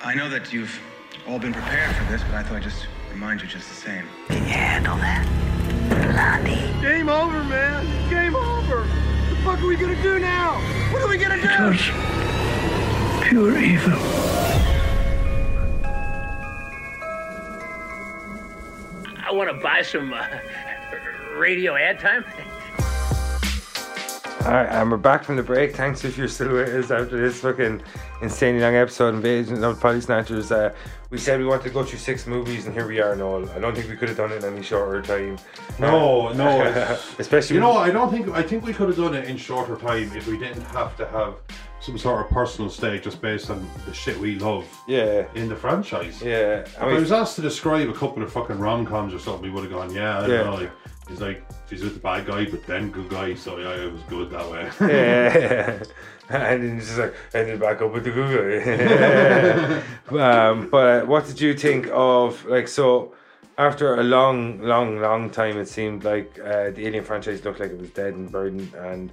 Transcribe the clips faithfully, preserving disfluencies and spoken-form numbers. I know that you've all been prepared for this, but I thought I'd just remind you just the same. Can you handle that, Blondie? Game over, man. Game over. What the fuck are we gonna do now? What are we gonna do? It was pure evil. I want to buy some uh, radio ad time. All right, and we're back from the break. Thanks if you're still with us after this fucking insanely long episode of Invasion of the Body Snatchers. Uh, we said we wanted to go through six movies, and here we are, Noel. I don't think we could have done it in any shorter time. No, uh, no. Especially... You know, I don't think... I think we could have done it in shorter time if we didn't have to have some sort of personal stake just based on the shit we love. Yeah. In the franchise. Yeah. I mean, if I was asked to describe a couple of fucking rom-coms or something, we would have gone, yeah, I don't yeah. know, like... He's like, he's with the bad guy, but then good guy, so yeah, it was good that way. Yeah, and then he's just like, ended back up with the good guy. um, but what did you think of, like, so after a long, long, long time, it seemed like uh, the Alien franchise looked like it was dead and burdened, and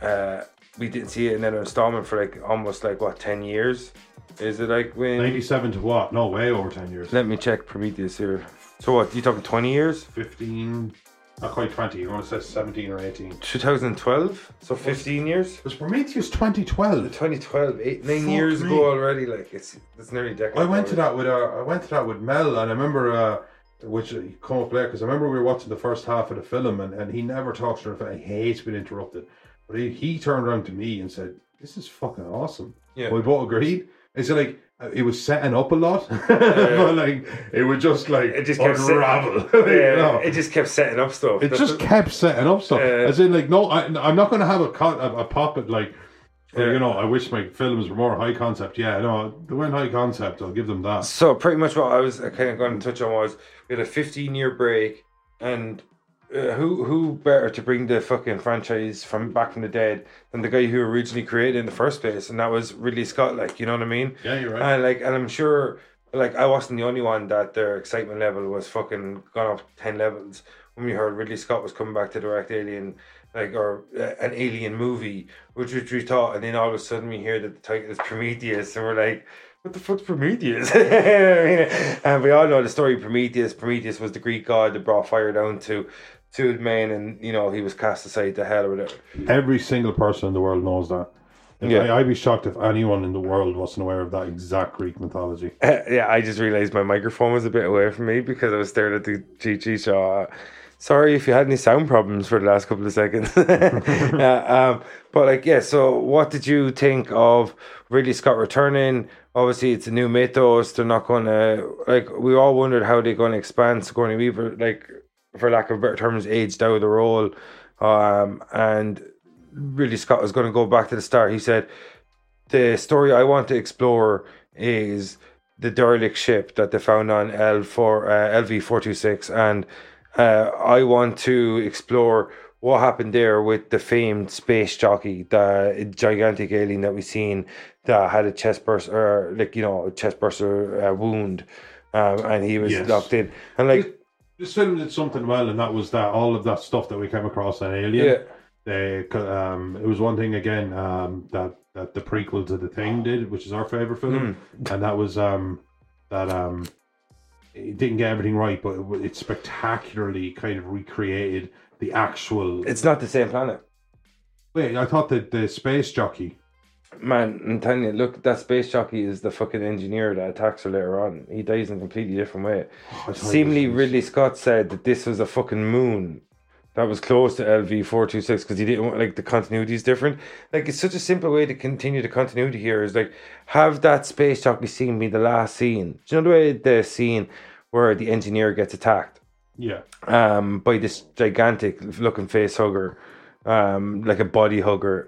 uh, we didn't see it in an installment for like almost like what, ten years? Is it like when? ninety-seven to what? No, way over ten years. Let me check Prometheus here. So what, you talking twenty years? fifteen. Not quite twenty, you want to say seventeen or eighteen. two thousand twelve? So fifteen years? Was Prometheus twenty twelve? twenty twelve, eight, nine Fuck years me. ago already, like, it's it's nearly a decade. I went already. to that with uh, I went to that with Mel, and I remember, uh, which uh, come up later, because I remember we were watching the first half of the film, and, and he never talks to her, I hate being interrupted, but he, he turned around to me and said, this is fucking awesome. Yeah. We both agreed. And so, like, it was setting up a lot, yeah. but like it would just like it just kept unravel. Set, like, yeah, you know? It just kept setting up stuff. It That's just it. kept setting up stuff. Uh, As in, like, no, I, I'm not going to have a, con- a, a pop at like, yeah. you know, I wish my films were more high concept. Yeah, no, they weren't high concept. I'll give them that. So pretty much what I was kind of going to touch on was we had a fifteen year break, and uh, who who better to bring the fucking franchise from back from the dead than the guy who originally created it in the first place, and that was Ridley Scott, like, you know what I mean? Yeah, you're right. And like, and I'm sure, like, I wasn't the only one that their excitement level was fucking gone up ten levels when we heard Ridley Scott was coming back to direct Alien, like, or uh, an Alien movie, which which we thought, and then all of a sudden we hear that the title is Prometheus, and we're like, what the fuck's Prometheus? I mean, and we all know the story of Prometheus. Prometheus was the Greek god that brought fire down to Two men, and you know he was cast aside to hell or whatever. Every single person in the world knows that. If yeah, I, I'd be shocked if anyone in the world wasn't aware of that exact Greek mythology. Uh, yeah, I just realized my microphone was a bit away from me because I was staring at the G G Shaw. Sorry if you had any sound problems for the last couple of seconds. uh, um, but like, yeah. So, what did you think of Ridley Scott returning? Obviously, it's a new mythos. They're not gonna like. We all wondered how they're gonna expand Sigourney Weaver, like, for lack of better terms, aged out of the role, um, and really Scott was going to go back to the start. He said, the story I want to explore is the derelict ship that they found on L four, uh, L V four twenty-six, and uh, I want to explore what happened there with the famed space jockey, the gigantic alien that we seen that had a chest burst, or like, you know, a chest burster uh, wound, um, and he was yes. locked in, and like. This film did something well, and that was that all of that stuff that we came across on Alien. Yeah. They, um, it was one thing again um, that that the prequel to The Thing did, which is our favorite film, mm. and that was um, that um, it didn't get everything right, but it, it spectacularly kind of recreated the actual. It's not the same planet. Wait, I thought that the space jockey. Man, I'm telling you, look, that space jockey is the fucking engineer that attacks her later on. He dies in a completely different way. Oh, seemingly, Ridley Scott said that this was a fucking moon that was close to L V four twenty-six because he didn't want, like, the continuity is different. Like, it's such a simple way to continue the continuity here is, like, have that space jockey scene be the last scene. Do you know the way the scene where the engineer gets attacked? Yeah. Um, by this gigantic looking face hugger. Um, like a body hugger,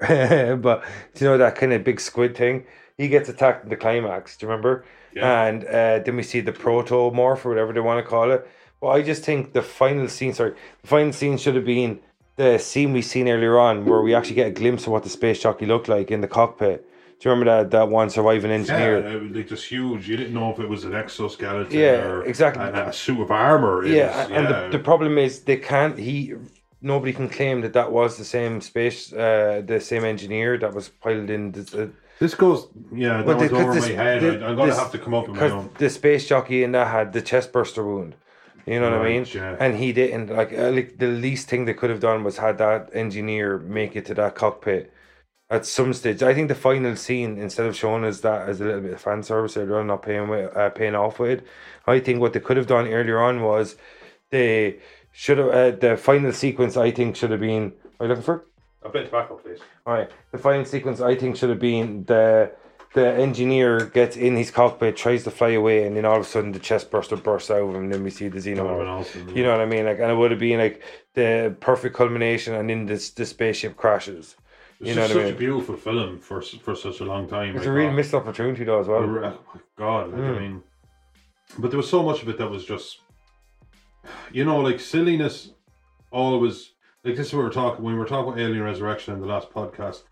but you know that kind of big squid thing. He gets attacked in the climax. Do you remember? Yeah. And uh, then we see the protomorph or whatever they want to call it. Well, I just think the final scene. Sorry, the final scene should have been the scene we seen earlier on, where we actually get a glimpse of what the space jockey looked like in the cockpit. Do you remember that, that one surviving engineer? Yeah, it was like just huge. You didn't know if it was an exoskeleton yeah, or exactly. a, a suit of armor. Yeah, was, and yeah. The, the problem is they can't. He. Nobody can claim that that was the same space, uh, the same engineer that was piloted in. The, the, This goes, yeah, that well, was over this, my head. The, I'm going to have to come up with my own. The space jockey in that had the chest burster wound. You know right, what I mean? Yeah. And he didn't. Like, like, the least thing they could have done was had that engineer make it to that cockpit at some stage. I think the final scene, instead of showing us that as a little bit of fan service, they're not paying, with, uh, paying off with it. I think what they could have done earlier on was they should have, uh, the final sequence, I think, should have been. Are you looking for it? A bit of tobacco, please. All right. The final sequence, I think, should have been the the engineer gets in his cockpit, tries to fly away, and then all of a sudden the chest burster bursts out of him, and then we see the xenomorph. You know what I mean? Like, and it would have been like the perfect culmination, and then this the spaceship crashes. It's you know just what such I mean? A beautiful film for for such a long time. It's I a thought. real missed opportunity, though, as well. Oh my God, like, mm. I mean, but there was so much of it that was just, you know, like silliness always. Like this is what we were talking when we were talking about Alien Resurrection in the last podcast.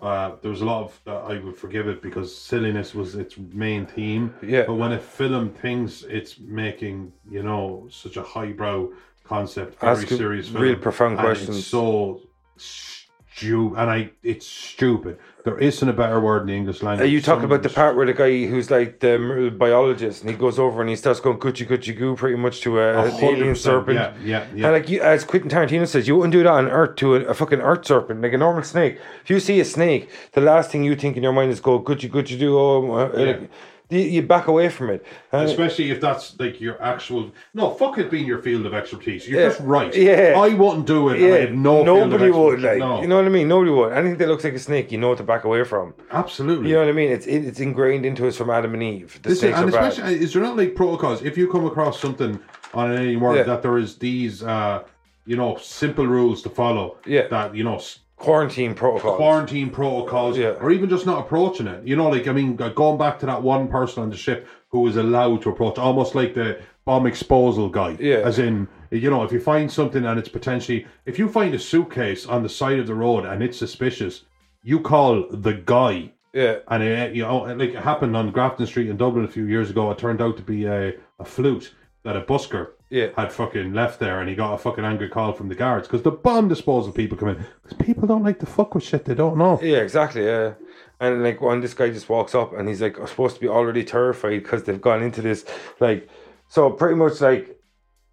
Uh, there was a lot of uh, I would forgive it because silliness was its main theme. Yeah. But when a film thinks it's making, you know, such a highbrow concept, very Ask serious, film, real profound questions. It's so stupid, and I it's stupid. There isn't a better word in the English language. Are you talking about the part where the guy who's like the biologist and he goes over and he starts going "coochie coochie goo" pretty much to a, a alien serpent? Yeah, yeah, yeah. And like you, as Quentin Tarantino says, you wouldn't do that on Earth to a, a fucking Earth serpent, like a normal snake. If you see a snake, the last thing you think in your mind is go "coochie coochie goo." Oh, yeah. Like, you, you back away from it. And especially if that's like your actual. No, fuck it being your field of expertise. You're yeah, just right. Yeah. I wouldn't do it. Yeah. And I have no Nobody would. Like, no. You know what I mean? Nobody would. Anything that looks like a snake, you know what to back away from. Absolutely. You know what I mean? It's it, it's ingrained into us from Adam and Eve. The snakes are bad. Especially, is there not like protocols? If you come across something on any word yeah. that there is these, uh, you know, simple rules to follow. Yeah. That, you know, Quarantine protocols. Quarantine protocols, yeah. Or even just not approaching it. You know, like, I mean, going back to that one person on the ship who was allowed to approach, almost like the bomb exposal guy. Yeah. As in, you know, if you find something and it's potentially, if you find a suitcase on the side of the road and it's suspicious, you call the guy. Yeah. And, it, you know, like it happened on Grafton Street in Dublin a few years ago. It turned out to be a, a flute that a busker yeah. had fucking left there, and he got a fucking angry call from the guards because the bomb disposal people come in because people don't like to fuck with shit they don't know. Yeah, exactly. Yeah, and like when this guy just walks up and he's like, "I'm supposed to be already terrified because they've gone into this like," so pretty much like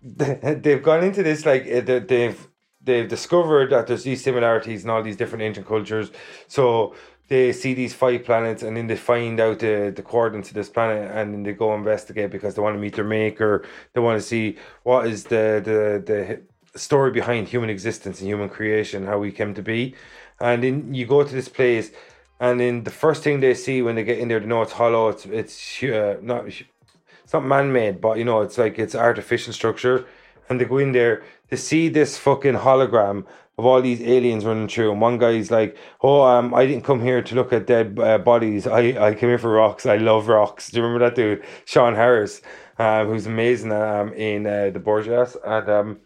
they've gone into this like they've they've discovered that there's these similarities and all these different ancient cultures, so they see these five planets and then they find out the, the coordinates of this planet and then they go investigate because they want to meet their maker. They want to see what is the, the, the story behind human existence and human creation, how we came to be. And then you go to this place and then the first thing they see when they get in there, they know it's hollow. It's, it's, uh, not, it's not man-made, but you know, it's like it's artificial structure. And they go in there to see this fucking hologram of all these aliens running through, and one guy's like, "Oh, um, I didn't come here to look at dead uh, bodies. I, I came here for rocks. I love rocks." Do you remember that dude, Sean Harris, um, who's amazing um in uh, The Borgias, and um,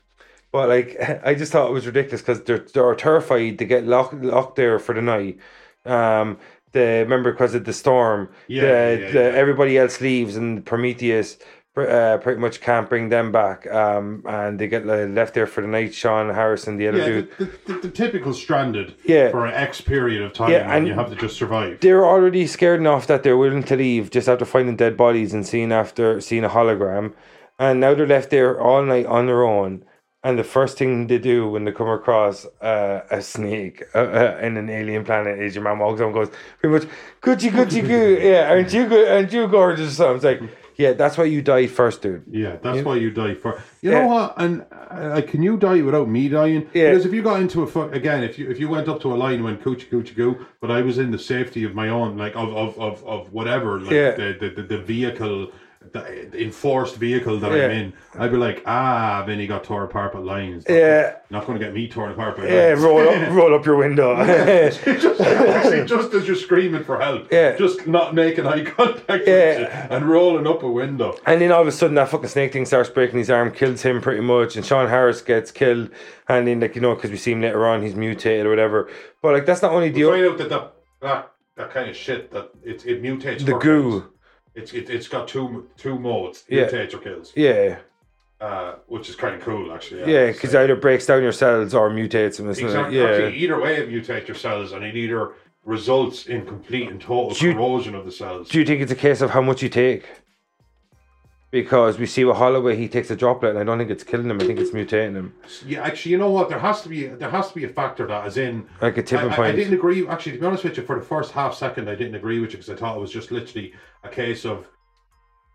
but like I just thought it was ridiculous because they're they're terrified to get locked locked there for the night, um. The remember because of the storm, yeah, the, yeah, the, yeah. Everybody else leaves, and Prometheus. Uh, pretty much can't bring them back, um, and they get uh, left there for the night. Sean Harris and the other yeah, dude, the, the, the typical stranded yeah. for an X period of time, yeah, and, and you have to just survive. They're already scared enough that they're willing to leave just after finding dead bodies and seeing after seeing a hologram, and now they're left there all night on their own. And the first thing they do when they come across uh, a snake uh, uh, in an alien planet is your man walks up and goes pretty much "coochie coochie goo," yeah, aren't you good? Aren't you gorgeous? Or something. It's like. Yeah, that's why you die first, dude. Yeah, that's you, why you die first. You yeah. know what? And uh, can you die without me dying? Yeah. Because if you got into a fuck again, if you if you went up to a line and went "coochie coochie goo," but I was in the safety of my own, like of of of, of whatever, like yeah. the, the, the the vehicle, the enforced vehicle that yeah. I'm in, I'd be like, ah, Vinnie got torn apart by lions. Not yeah, gonna, not going to get me torn apart by lions. Yeah, roll up, roll up your window. Yeah. just, actually, just as you're screaming for help, yeah. just not making eye contact yeah. with you and rolling up a window. And then all of a sudden, that fucking snake thing starts breaking his arm, kills him pretty much, and Sean Harris gets killed. And then, like you know, because we see him later on, he's mutated or whatever. But like, that's not only the. Find out that that, that that kind of shit that it it mutates the goo. Things. It's it, it's got two two modes, mutates yeah. or kills. Yeah, uh, which is kind of cool actually. Yeah, because yeah, either breaks down your cells or mutates them. Exactly. It? Yeah. Actually, either way, it mutates your cells, and it either results in complete and total do corrosion you, of the cells. Do you think it's a case of how much you take? Because we see with Holloway, he takes a droplet, and I don't think it's killing him. I think it's mutating him. Yeah, actually, you know what? There has to be there has to be a factor that, as in, like a tipping I, point. I, I didn't agree. Actually, to be honest with you, for the first half second, I didn't agree with you because I thought it was just literally a case of,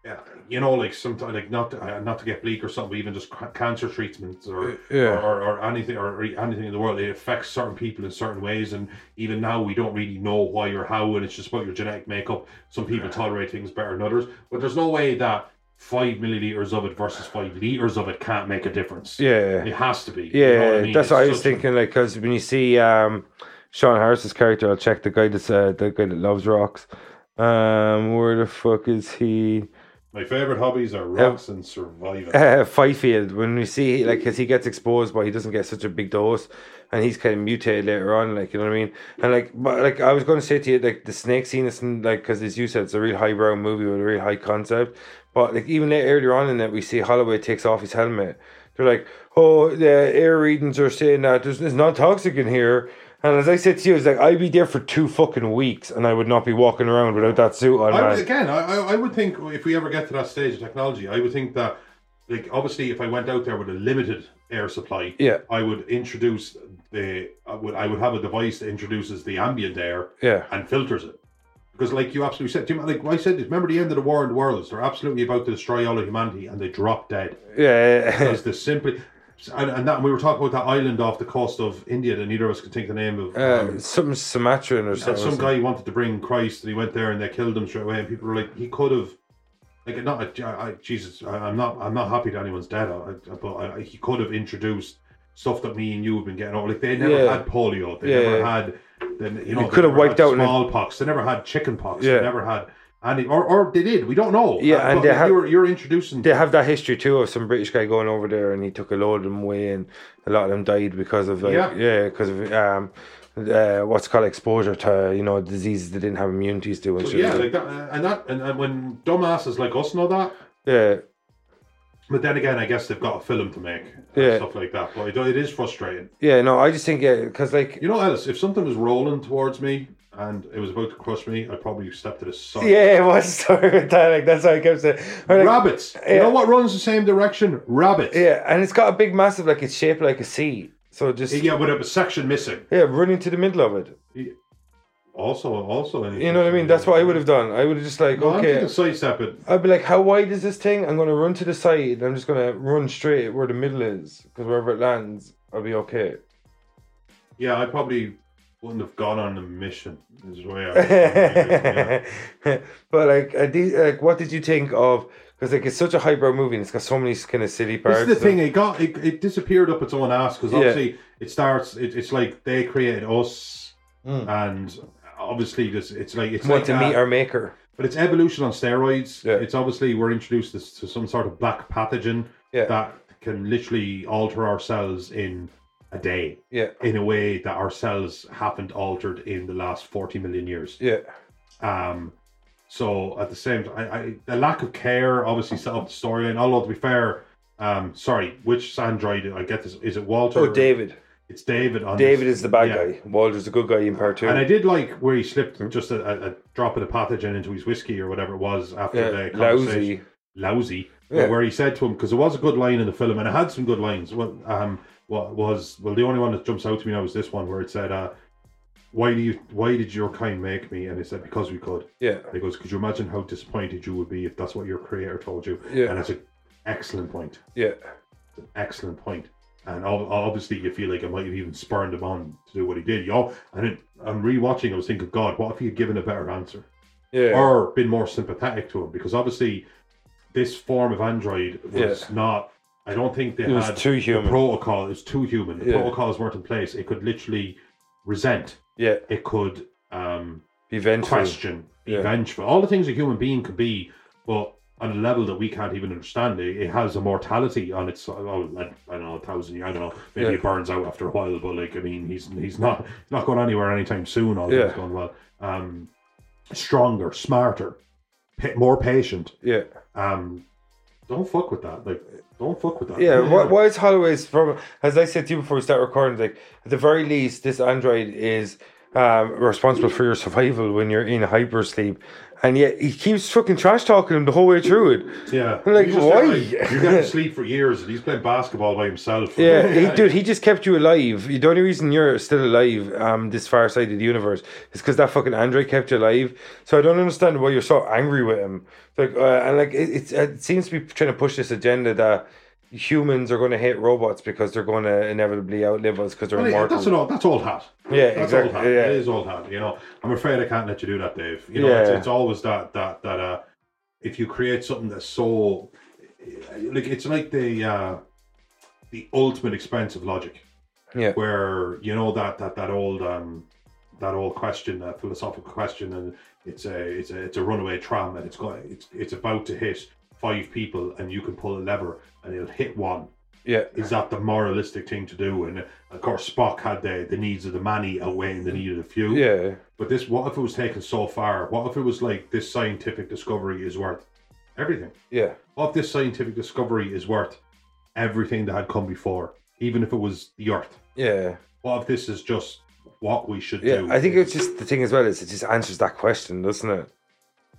yeah, you know, like sometimes, like not to, uh, not to get bleak or something, but even just cancer treatments or, yeah. or, or or anything or anything in the world, it affects certain people in certain ways, and even now we don't really know why or how, and it's just about your genetic makeup. Some people tolerate things better than others, but there's no way that Five milliliters of it versus five liters of it can't make a difference. Yeah, it has to be. Yeah, you know what I mean? That's what it's I was thinking. Like, because when you see um, Sean Harris's character, I'll check the guy that's uh, the guy that loves rocks. Um, where the fuck is he? My favorite hobbies are rocks uh, and surviving. Uh, Fifield. When we see, like, because he gets exposed, but he doesn't get such a big dose, and he's kind of mutated later on. Like, you know what I mean? And like, but like, I was going to say to you, like, the snake scene is like, because as you said, it's a real highbrow movie with a real high concept. But like even later, earlier on in that, we see Holloway takes off his helmet. They're like, oh, the air readings are saying that there's, it's not toxic in here. And as I said to you, it's like, I'd be there for two fucking weeks and I would not be walking around without that suit on. I would, again, I, I would think if we ever get to that stage of technology, I would think that, like, obviously if I went out there with a limited air supply, yeah. I would introduce the, I would, I would have a device that introduces the ambient air yeah. and filters it. Because, like you absolutely said, do you, like I said, remember the end of the War of the Worlds? They're absolutely about to destroy all of humanity, and they drop dead. Yeah, because they simply, and, and that we were talking about that island off the coast of India that neither of us could think the name of. Uh, um, some Sumatran or something. Some guy wanted to bring Christ, and he went there, and they killed him straight away. And people were like, he could have, like, not I, I, Jesus. I, I'm not, I'm not happy that anyone's dead, I, I, but I, he could have introduced stuff that me and you have been getting. All like they never yeah. had polio. They yeah. never had. Then, you know, could have wiped out smallpox. They never had chicken pox. Yeah. They never had any, or or they did. We don't know. Yeah, uh, and they have, you're, you're introducing. They have that history too of some British guy going over there, and he took a load of them away, and a lot of them died because of like, yeah, yeah, because of um, uh, what's called exposure to, you know, diseases they didn't have immunities to. And so, yeah, like that, and that, and, and when dumbasses like us know that, yeah. But then again, I guess they've got a film to make and yeah. stuff like that. But it, it is frustrating. Yeah, no, I just think, yeah, because like... You know, Ellis, if something was rolling towards me and it was about to crush me, I'd probably step to the side. Yeah, what's the story with that? Like, that's how I kept saying. Like, rabbits. Yeah. You know what runs the same direction? Rabbits. Yeah, and it's got a big, massive, like, it's shaped like a C. So just... Yeah, with a section missing. Yeah, running to the middle of it. Yeah. Also, also, you know what I mean? That's what I would have done. I would have just like, no, okay, sidestep it. I'd be like, how wide is this thing? I'm going to run to the side and I'm just going to run straight where the middle is, because wherever it lands, I'll be okay. Yeah, I probably wouldn't have gone on a mission, is the way I was thinking, yeah. But like, uh, these, like, what did you think of? Because like, it's such a highbrow movie and it's got so many kind of silly parts. This is the thing, it got it, it disappeared up its own ass, because obviously yeah. it starts, it, it's like they created us mm. and. Obviously, this it's like it's like to meet our maker, but it's evolution on steroids. Yeah. It's obviously we're introduced to, to some sort of black pathogen yeah. that can literally alter our cells in a day, yeah, in a way that our cells haven't altered in the last forty million years, yeah. Um, so at the same time, I, I, the lack of care obviously set up the storyline. Although, to be fair, um, sorry, which android I get this? Is it Walter? Oh, David. It's David. On David this. Is the bad yeah. guy. Walter's the good guy in part two. And I did like where he slipped just a, a drop of the pathogen into his whiskey or whatever it was after yeah, the conversation. Lousy. Lousy. Yeah. Where he said to him, because there was a good line in the film, and it had some good lines. Well, um, what was well the only one that jumps out to me now is this one where it said, uh, "Why do you? Why did your kind make me?" And he said, "Because we could." Yeah. And he goes, "Could you imagine how disappointed you would be if that's what your creator told you?" Yeah. And that's an excellent point. Yeah. It's an excellent point. And obviously, you feel like it might have even spurned him on to do what he did. You know, and it, I'm rewatching. I was thinking, God, what if he had given a better answer, yeah, or been more sympathetic to him? Because obviously, this form of android was yeah. not. I don't think they it had was too human. The protocol. It was too human. The yeah. protocols weren't in place. It could literally resent. Yeah, it could um, be vengeful. Question, be yeah. vengeful. All the things a human being could be, but. On a level that we can't even understand, it, it has a mortality on its. Oh, I don't know, a thousand years. I don't know. Maybe yeah. it burns out after a while, but like I mean, he's he's not he's not going anywhere anytime soon. All yeah. going well. Um, stronger, smarter, pa- more patient. Yeah. Um, don't fuck with that. Like, don't fuck with that. Yeah. yeah. Why, why is Holloway's from? As I said to you before we start recording, like at the very least, this android is um, responsible for your survival when you're in hypersleep. And yet he keeps fucking trash talking him the whole way through it. Yeah. I'm like, why? You're going to sleep for years and he's playing basketball by himself. Yeah, he, dude, he just kept you alive. The only reason you're still alive, um, this far side of the universe, is because that fucking Andre kept you alive. So I don't understand why you're so angry with him. Like, uh, and like, it, it's, it seems to be trying to push this agenda that humans are going to hate robots because they're going to inevitably outlive us because they're well, immortal. That's an old, that's old hat. Yeah, that's exactly. Old hat. Yeah. It is old hat. You know, I'm afraid I can't let you do that, Dave. You know, yeah. it's, it's always that that that uh, if you create something that's so like it's like the uh, the ultimate expense of logic. Yeah. Where you know that that that old um that old question, that philosophical question, and it's a it's a it's a runaway tram and it's going it's it's about to hit five people and you can pull a lever and it'll hit one. Yeah. Is that the moralistic thing to do? And of course Spock had the, the needs of the many outweighing the need of the few. Yeah. But this, what if it was taken so far? What if it was like this scientific discovery is worth everything? Yeah. What if this scientific discovery is worth everything that had come before, even if it was the Earth? Yeah. What if this is just what we should yeah, do? I think it's just the thing as well is it just answers that question, doesn't it?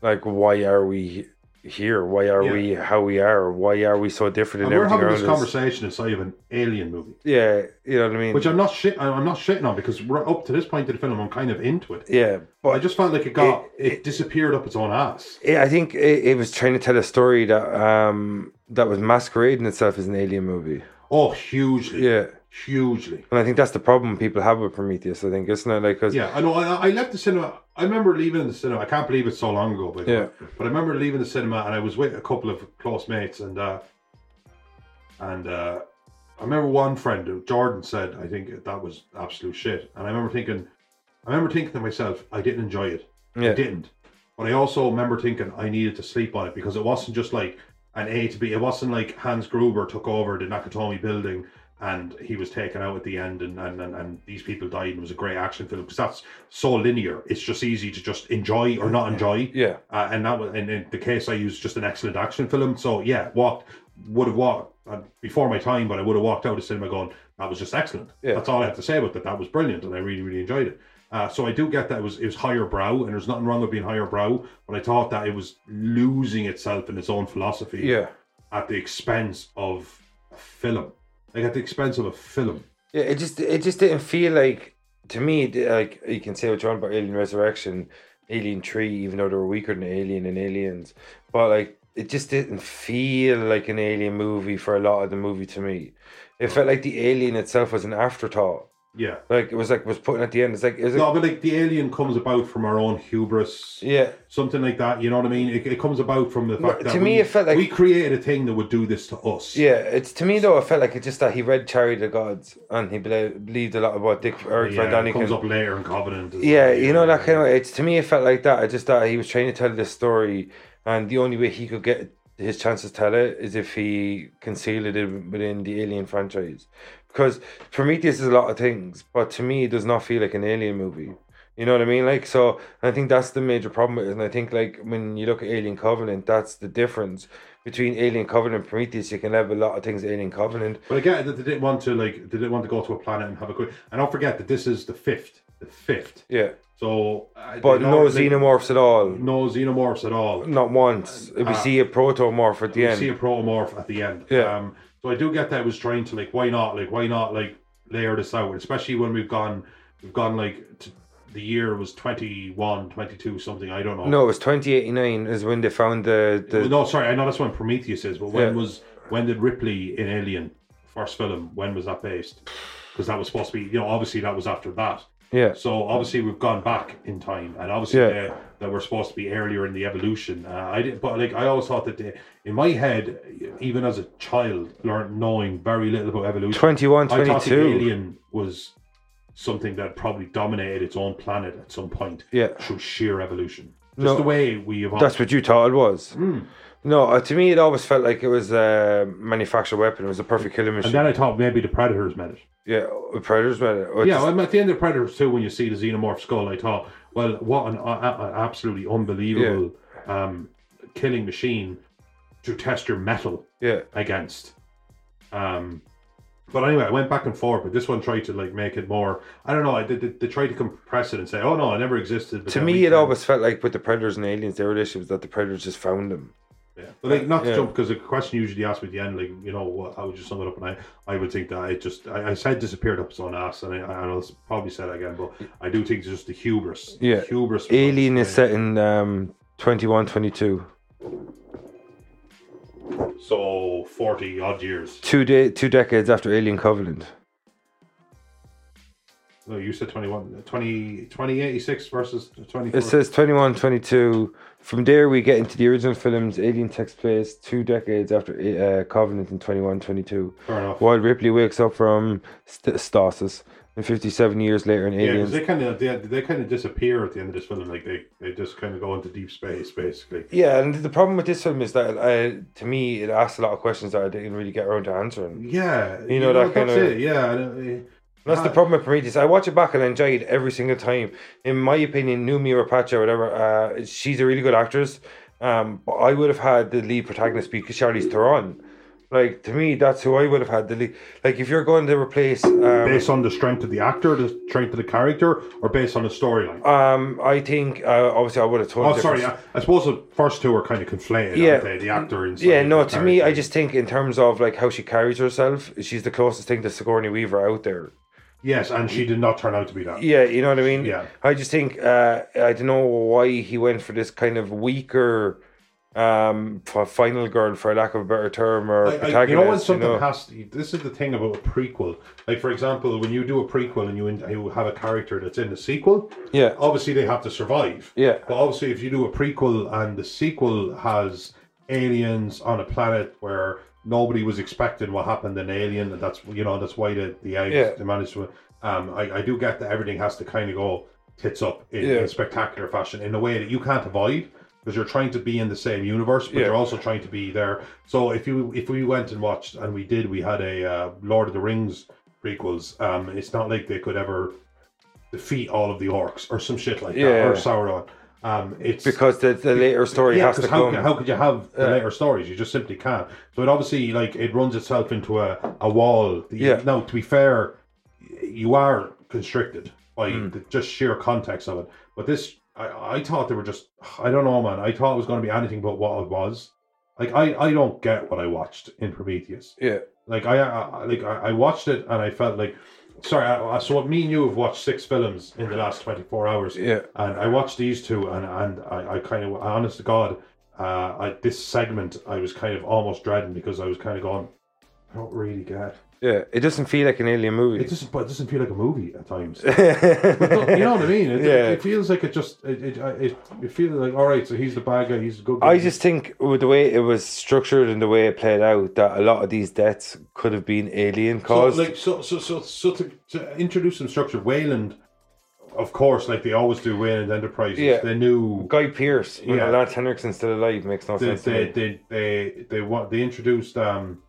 Like, why are we here? Why are yeah. we how we are? Why are we so different? And in we're having this conversation inside of an Alien movie. Yeah, you know what I mean. Which I'm not shit. I'm not shitting on because we're up to this point of the film. I'm kind of into it. Yeah, but I just felt like it got it, it disappeared up its own ass. Yeah, I think it, it was trying to tell a story that um that was masquerading itself as an Alien movie. Oh, hugely. Yeah. Hugely. And I think that's the problem people have with Prometheus. I think isn't it like cause yeah I know I, I left the cinema I remember leaving the cinema I can't believe it's so long ago but, yeah. but I remember leaving the cinema and I was with a couple of close mates and uh, and uh, I remember one friend Jordan said I think that was absolute shit and I remember thinking I remember thinking to myself I didn't enjoy it yeah. I didn't but I also remember thinking I needed to sleep on it because it wasn't just like an A to B. It wasn't like Hans Gruber took over the Nakatomi building and he was taken out at the end, and, and, and, and these people died, and it was a great action film because that's so linear. It's just easy to just enjoy or not enjoy. Yeah. Uh, and that was, and in the case I used, just an excellent action film. So yeah, walked would have walked uh, before my time, but I would have walked out of cinema going, that was just excellent. Yeah. That's all I have to say about that. That was brilliant, and I really really enjoyed it. Uh, so I do get that it was it was higher brow, and there's nothing wrong with being higher brow, but I thought that it was losing itself in its own philosophy. Yeah. At the expense of a film. Like at the expense of a film. Yeah, it just it just didn't feel like to me like you can say what you want about Alien Resurrection, Alien three, even though they were weaker than Alien and Aliens, but like it just didn't feel like an Alien movie for a lot of the movie to me. It felt like the Alien itself was an afterthought. Yeah, like it was like was putting at the end. It's like is it? No, but like the Alien comes about from our own hubris. Yeah, something like that. You know what I mean? It, it comes about from the fact no, that to me we, it felt like we created a thing that would do this to us. Yeah, it's to me though. It felt like it's just that he read Chariots of the Gods and he believed a lot about Dick or yeah, Van Donnie. Comes up later in Covenant. Yeah, like, you know that kind of. It's to me it felt like that. I just thought he was trying to tell this story, and the only way he could get his chance to tell it is if he concealed it within the Alien franchise. Because Prometheus is a lot of things, but to me, it does not feel like an Alien movie. You know what I mean? Like, so I think that's the major problem with it. And I think, like, when you look at Alien Covenant, that's the difference between Alien Covenant and Prometheus. You can have a lot of things. Alien Covenant, but again, they didn't want to like, they didn't want to go to a planet and have a quick. And don't forget that this is the fifth, the fifth. Yeah. So, uh, but no xenomorphs at all. No xenomorphs at all. Not once. Uh, we see a protomorph at the we end. We see a protomorph at the end. Yeah. Um, So I do get that I was trying to like, why not? Like, why not like layer this out? Especially when we've gone, we've gone like to, the year was twenty-one, twenty-two, something. I don't know. No, it was twenty eighty-nine is when they found the. the... No, sorry, I know that's when Prometheus is, but when yeah. was when did Ripley in Alien first film? When was that based? Because that was supposed to be, you know, obviously that was after that. Yeah. So obviously we've gone back in time, and obviously yeah. uh, that we're supposed to be earlier in the evolution. Uh, I did, but like I always thought that they, in my head, even as a child, learned knowing very little about evolution. twenty-one, twenty-two I thought the Alien was something that probably dominated its own planet at some point. Yeah. Through sheer evolution, just no, the way we evolved. That's what you thought it was. Mm. No, uh, to me it always felt like it was a manufactured weapon. It was a perfect killing machine. And then I thought maybe the Predators meant it. Yeah, the Predators meant it. Or yeah, well, at the end of Predators too, when you see the xenomorph skull, I thought, well, what an uh, absolutely unbelievable yeah. um, killing machine to test your mettle yeah. against. Um, But anyway, I went back and forth, but this one tried to like make it more. I don't know. I did. They, they tried to compress it and say, "Oh no, it never existed." But to me, it always felt like with the Predators and Aliens, their issue was that the Predators just found them. Yeah, but like not to yeah. jump, because the question usually asked me at the end, like, you know, what, how would you sum it up? And I, I would think that it just, I, I said disappeared up its own ass, and I, I know it's probably said it again, but I do think it's just the hubris. Yeah, the hubris. Alien is set in um twenty-one twenty-two. So forty odd years. Two day, two decades after Alien Covenant. No, you said twenty-one, twenty, twenty eighty-six versus twenty. It says twenty-one twenty-two. From there, we get into the original films. Alien takes place two decades after uh, Covenant in twenty-one twenty-two. Fair enough. While Ripley wakes up from st- stasis, and fifty-seven years later in Aliens. Yeah, 'cause they kind of they, they kind of disappear at the end of this film. Like they, they just kind of go into deep space, basically. Yeah, and the problem with this film is that uh, to me, it asks a lot of questions that I didn't really get around to answering. Yeah, you know, you know that kind of it. Yeah. It, That's ah. the problem with Prometheus. I watch it back and I enjoy it every single time. In my opinion, Noomi Rapace or whatever, uh, she's a really good actress. Um, but I would have had the lead protagonist be Charlize Theron. Like, to me, that's who I would have had the lead. Like, if you're going to replace... Um, based on the strength of the actor, the strength of the character, or based on the storyline? Um, I think, uh, obviously, I would have told... Oh, difference. sorry, I, I suppose the first two are kind of conflated, yeah. aren't they? The actor and... Yeah, no, to character. me, I just think in terms of, like, how she carries herself, she's the closest thing to Sigourney Weaver out there. Yes, and she did not turn out to be that. Yeah, you know what I mean? Yeah. I just think, uh, I don't know why he went for this kind of weaker um, final girl, for lack of a better term, or I, protagonist. I, you know when something you know? has to... This is the thing about a prequel. Like, for example, when you do a prequel and you, in, you have a character that's in the sequel, yeah, obviously they have to survive. Yeah. But obviously if you do a prequel and the sequel has aliens on a planet where... Nobody was expecting what happened in Alien, and that's you know that's why the the eggs yeah. they managed to. Um, I, I do get that everything has to kind of go tits up in, yeah. in spectacular fashion in a way that you can't avoid because you're trying to be in the same universe, but yeah. you're also trying to be there. So if you if we went and watched and we did, we had a uh, Lord of the Rings prequels. Um, it's not like they could ever defeat all of the orcs or some shit like yeah. that or Sauron. Um, it's because the, the later story yeah, has to how, come. How could you have the yeah. later stories? You just simply can't. So it obviously like it runs itself into a, a wall. Yeah. Now, to be fair, you are constricted by mm. the just sheer context of it. But this, I, I thought they were just. I don't know, man. I thought it was going to be anything but what it was. Like I, I don't get what I watched in Prometheus. Yeah. Like I, I like I watched it and I felt like. Sorry, I, I, so me and you have watched six films in the last twenty-four hours. Yeah. And I watched these two, and, and I, I kind of, honest to God, uh, I, this segment I was kind of almost dreading because I was kind of going, I don't really get. Yeah, it doesn't feel like an Alien movie. It doesn't, but it doesn't feel like a movie at times. But you know what I mean? It, yeah. it, it feels like it just, it it, it it feels like, all right, so he's the bad guy, he's a good guy. I just think with the way it was structured and the way it played out, that a lot of these deaths could have been alien caused. So, like, so, so, so, so to, to introduce some structure, Wayland, of course, like they always do, Wayland Enterprises, yeah. they knew... Guy Pierce, when yeah. Lance Henriksen's still alive, makes no they, sense they, to me. They, they, they, they, they introduced... Um,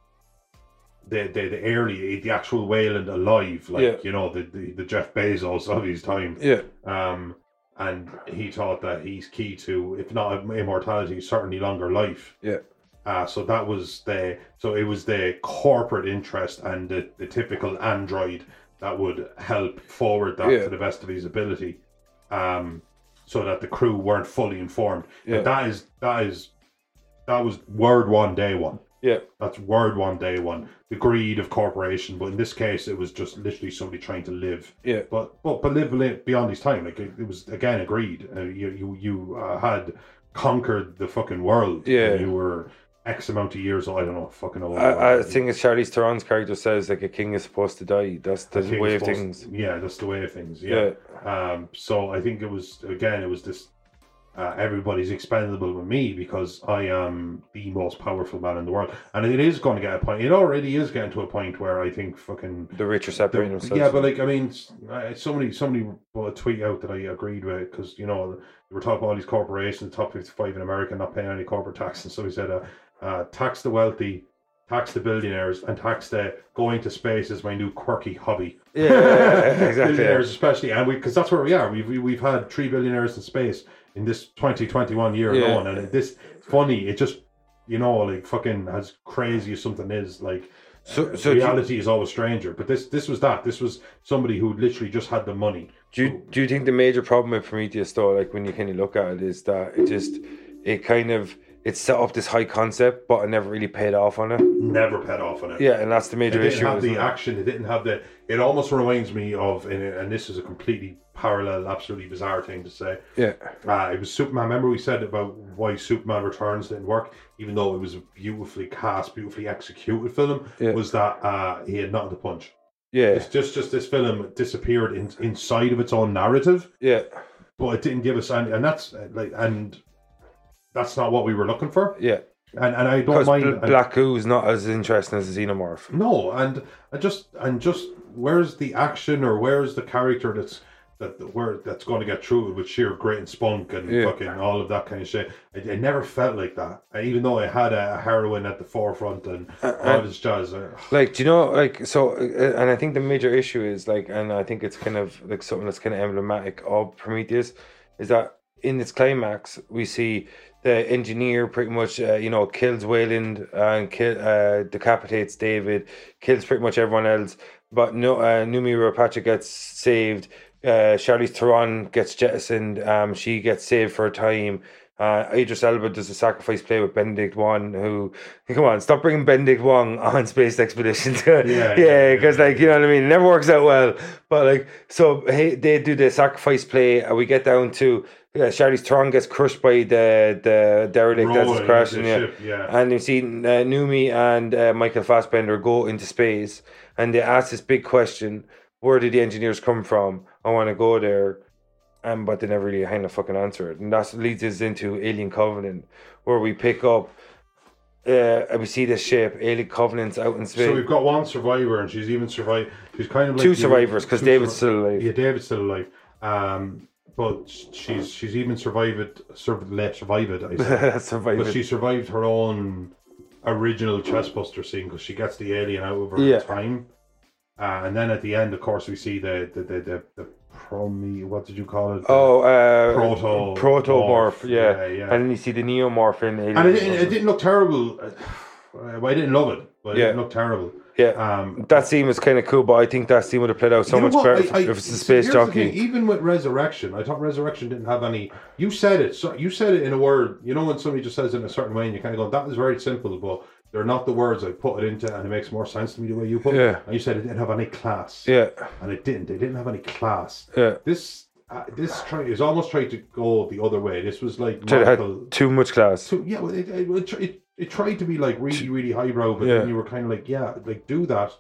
The, the the early the actual Wayland alive, like yeah. you know the, the, the Jeff Bezos of his time, yeah. Um, and he thought that he's key to, if not immortality, certainly longer life. Yeah. Uh so that was the so it was the corporate interest and the, the typical android that would help forward that yeah. to the best of his ability, um, so that the crew weren't fully informed. Yeah. And that is that is that was word one day one. Yeah, that's word one day one. The greed of corporation, but in this case, it was just literally somebody trying to live. Yeah, but but, but live, live beyond his time. Like it, it was again a greed. Uh, you you you uh, had conquered the fucking world. Yeah, you were X amount of years old. I don't know. Fucking old. I, I think as Charlize Theron's character says, like a king is supposed to die. That's the, the way of things. To, yeah, that's the way of things. Yeah. yeah. Um. So I think it was again. It was this. Uh, everybody's expendable with me because I am the most powerful man in the world, and it is going to get a point. It already is getting to a point where I think fucking the rich are separating the, themselves. Yeah, but like I mean, somebody somebody put a tweet out that I agreed with because you know we were talking about all these corporations, the top fifty-five in America, not paying any corporate tax, and so he said, uh, uh, "Tax the wealthy, tax the billionaires, and tax the going to space is my new quirky hobby." Yeah, exactly. Billionaires especially, and we because that's where we are. We've we, we've had three billionaires in space. In this twenty twenty-one year yeah. alone, and this funny, it just you know like fucking as crazy as something is, like So, so reality you, is always stranger, but this this was that. This was somebody who literally just had the money. Do you, do you think the major problem with Prometheus, though, like when you kind of look at it, is that it just it kind of it set up this high concept, but it never really paid off on it. Never paid off on it. Yeah, and that's the major issue. It didn't issue, have the it? action. It didn't have the. It almost reminds me of, and, and this is a completely parallel, absolutely bizarre thing to say. Yeah. Uh, it was Superman. Remember we said about why Superman Returns didn't work, even though it was a beautifully cast, beautifully executed film, yeah. was that uh, he had nothing to punch. Yeah. It's just, just this film disappeared in, inside of its own narrative. Yeah. But it didn't give us any, and that's like, and that's not what we were looking for. Yeah. And and I don't mind. Black Ooze not as interesting as a Xenomorph. No, and I just and just where's the action or where's the character that's that the word that's going to get through it with sheer grit and spunk and yeah. fucking all of that kind of shit. It, it never felt like that, even though I had a heroine at the forefront and uh, all this jazz. Uh, like, do you know, like, so, and I think the major issue is like, and I think it's kind of like something that's kind of emblematic of Prometheus, is that in its climax we see the engineer pretty much, uh, you know, kills Wayland and kill, uh, decapitates David, kills pretty much everyone else. But no, uh, Noomi Rapace gets saved. Uh, Charlize Theron gets jettisoned. Um, she gets saved for a time. Uh, Idris Elba does a sacrifice play with Benedict Wong. Who, come on, stop bringing Benedict Wong on space expeditions. yeah, yeah, because yeah, yeah. like you know what I mean. It never works out well. But like, so hey, they do the sacrifice play, and we get down to yeah, Charlize Theron gets crushed by the the derelict that's crashing. Yeah. yeah, and you see uh, Noomi and uh, Michael Fassbender go into space, and they ask this big question: where did the engineers come from? I want to go there, um, but they never really kind of fucking answer it. And that leads us into Alien Covenant, where we pick up uh, and we see this ship, Alien Covenant's out in space. So we've got one survivor, and she's even survived. She's kind of like two survivors because David's sur- still alive. Yeah, David's still alive. Um, but she's she's even survived. Sur- survived. I said. survived. But she survived her own original chestbuster scene because she gets the alien out of her yeah. time. Uh, and then at the end, of course, we see the the the the, the promi. What did you call it? The oh, uh, proto protomorph. Morph. Yeah. yeah, yeah. And then you see the neomorph in Alien. And it, it, it didn't look terrible. Well, I didn't love it, but it yeah. didn't look terrible. Yeah. Um, that scene was kind of cool, but I think that scene would have played out so you know much what? better I, I, if it's a space jockey. Thing, even with Resurrection, I thought Resurrection didn't have any. You said it. So you said it in a word. You know when somebody just says it in a certain way, and you kind of go, "That was very simple," but they're not the words I put it into, and it makes more sense to me the way you put it. Yeah. And you said it didn't have any class. Yeah. And it didn't. It didn't have any class. Yeah. This uh, this try is almost trying to go the other way. This was like Michael, had too much class. Too, yeah. Well, it, it it it tried to be like really really highbrow, but yeah. then you were kind of like yeah, like do that,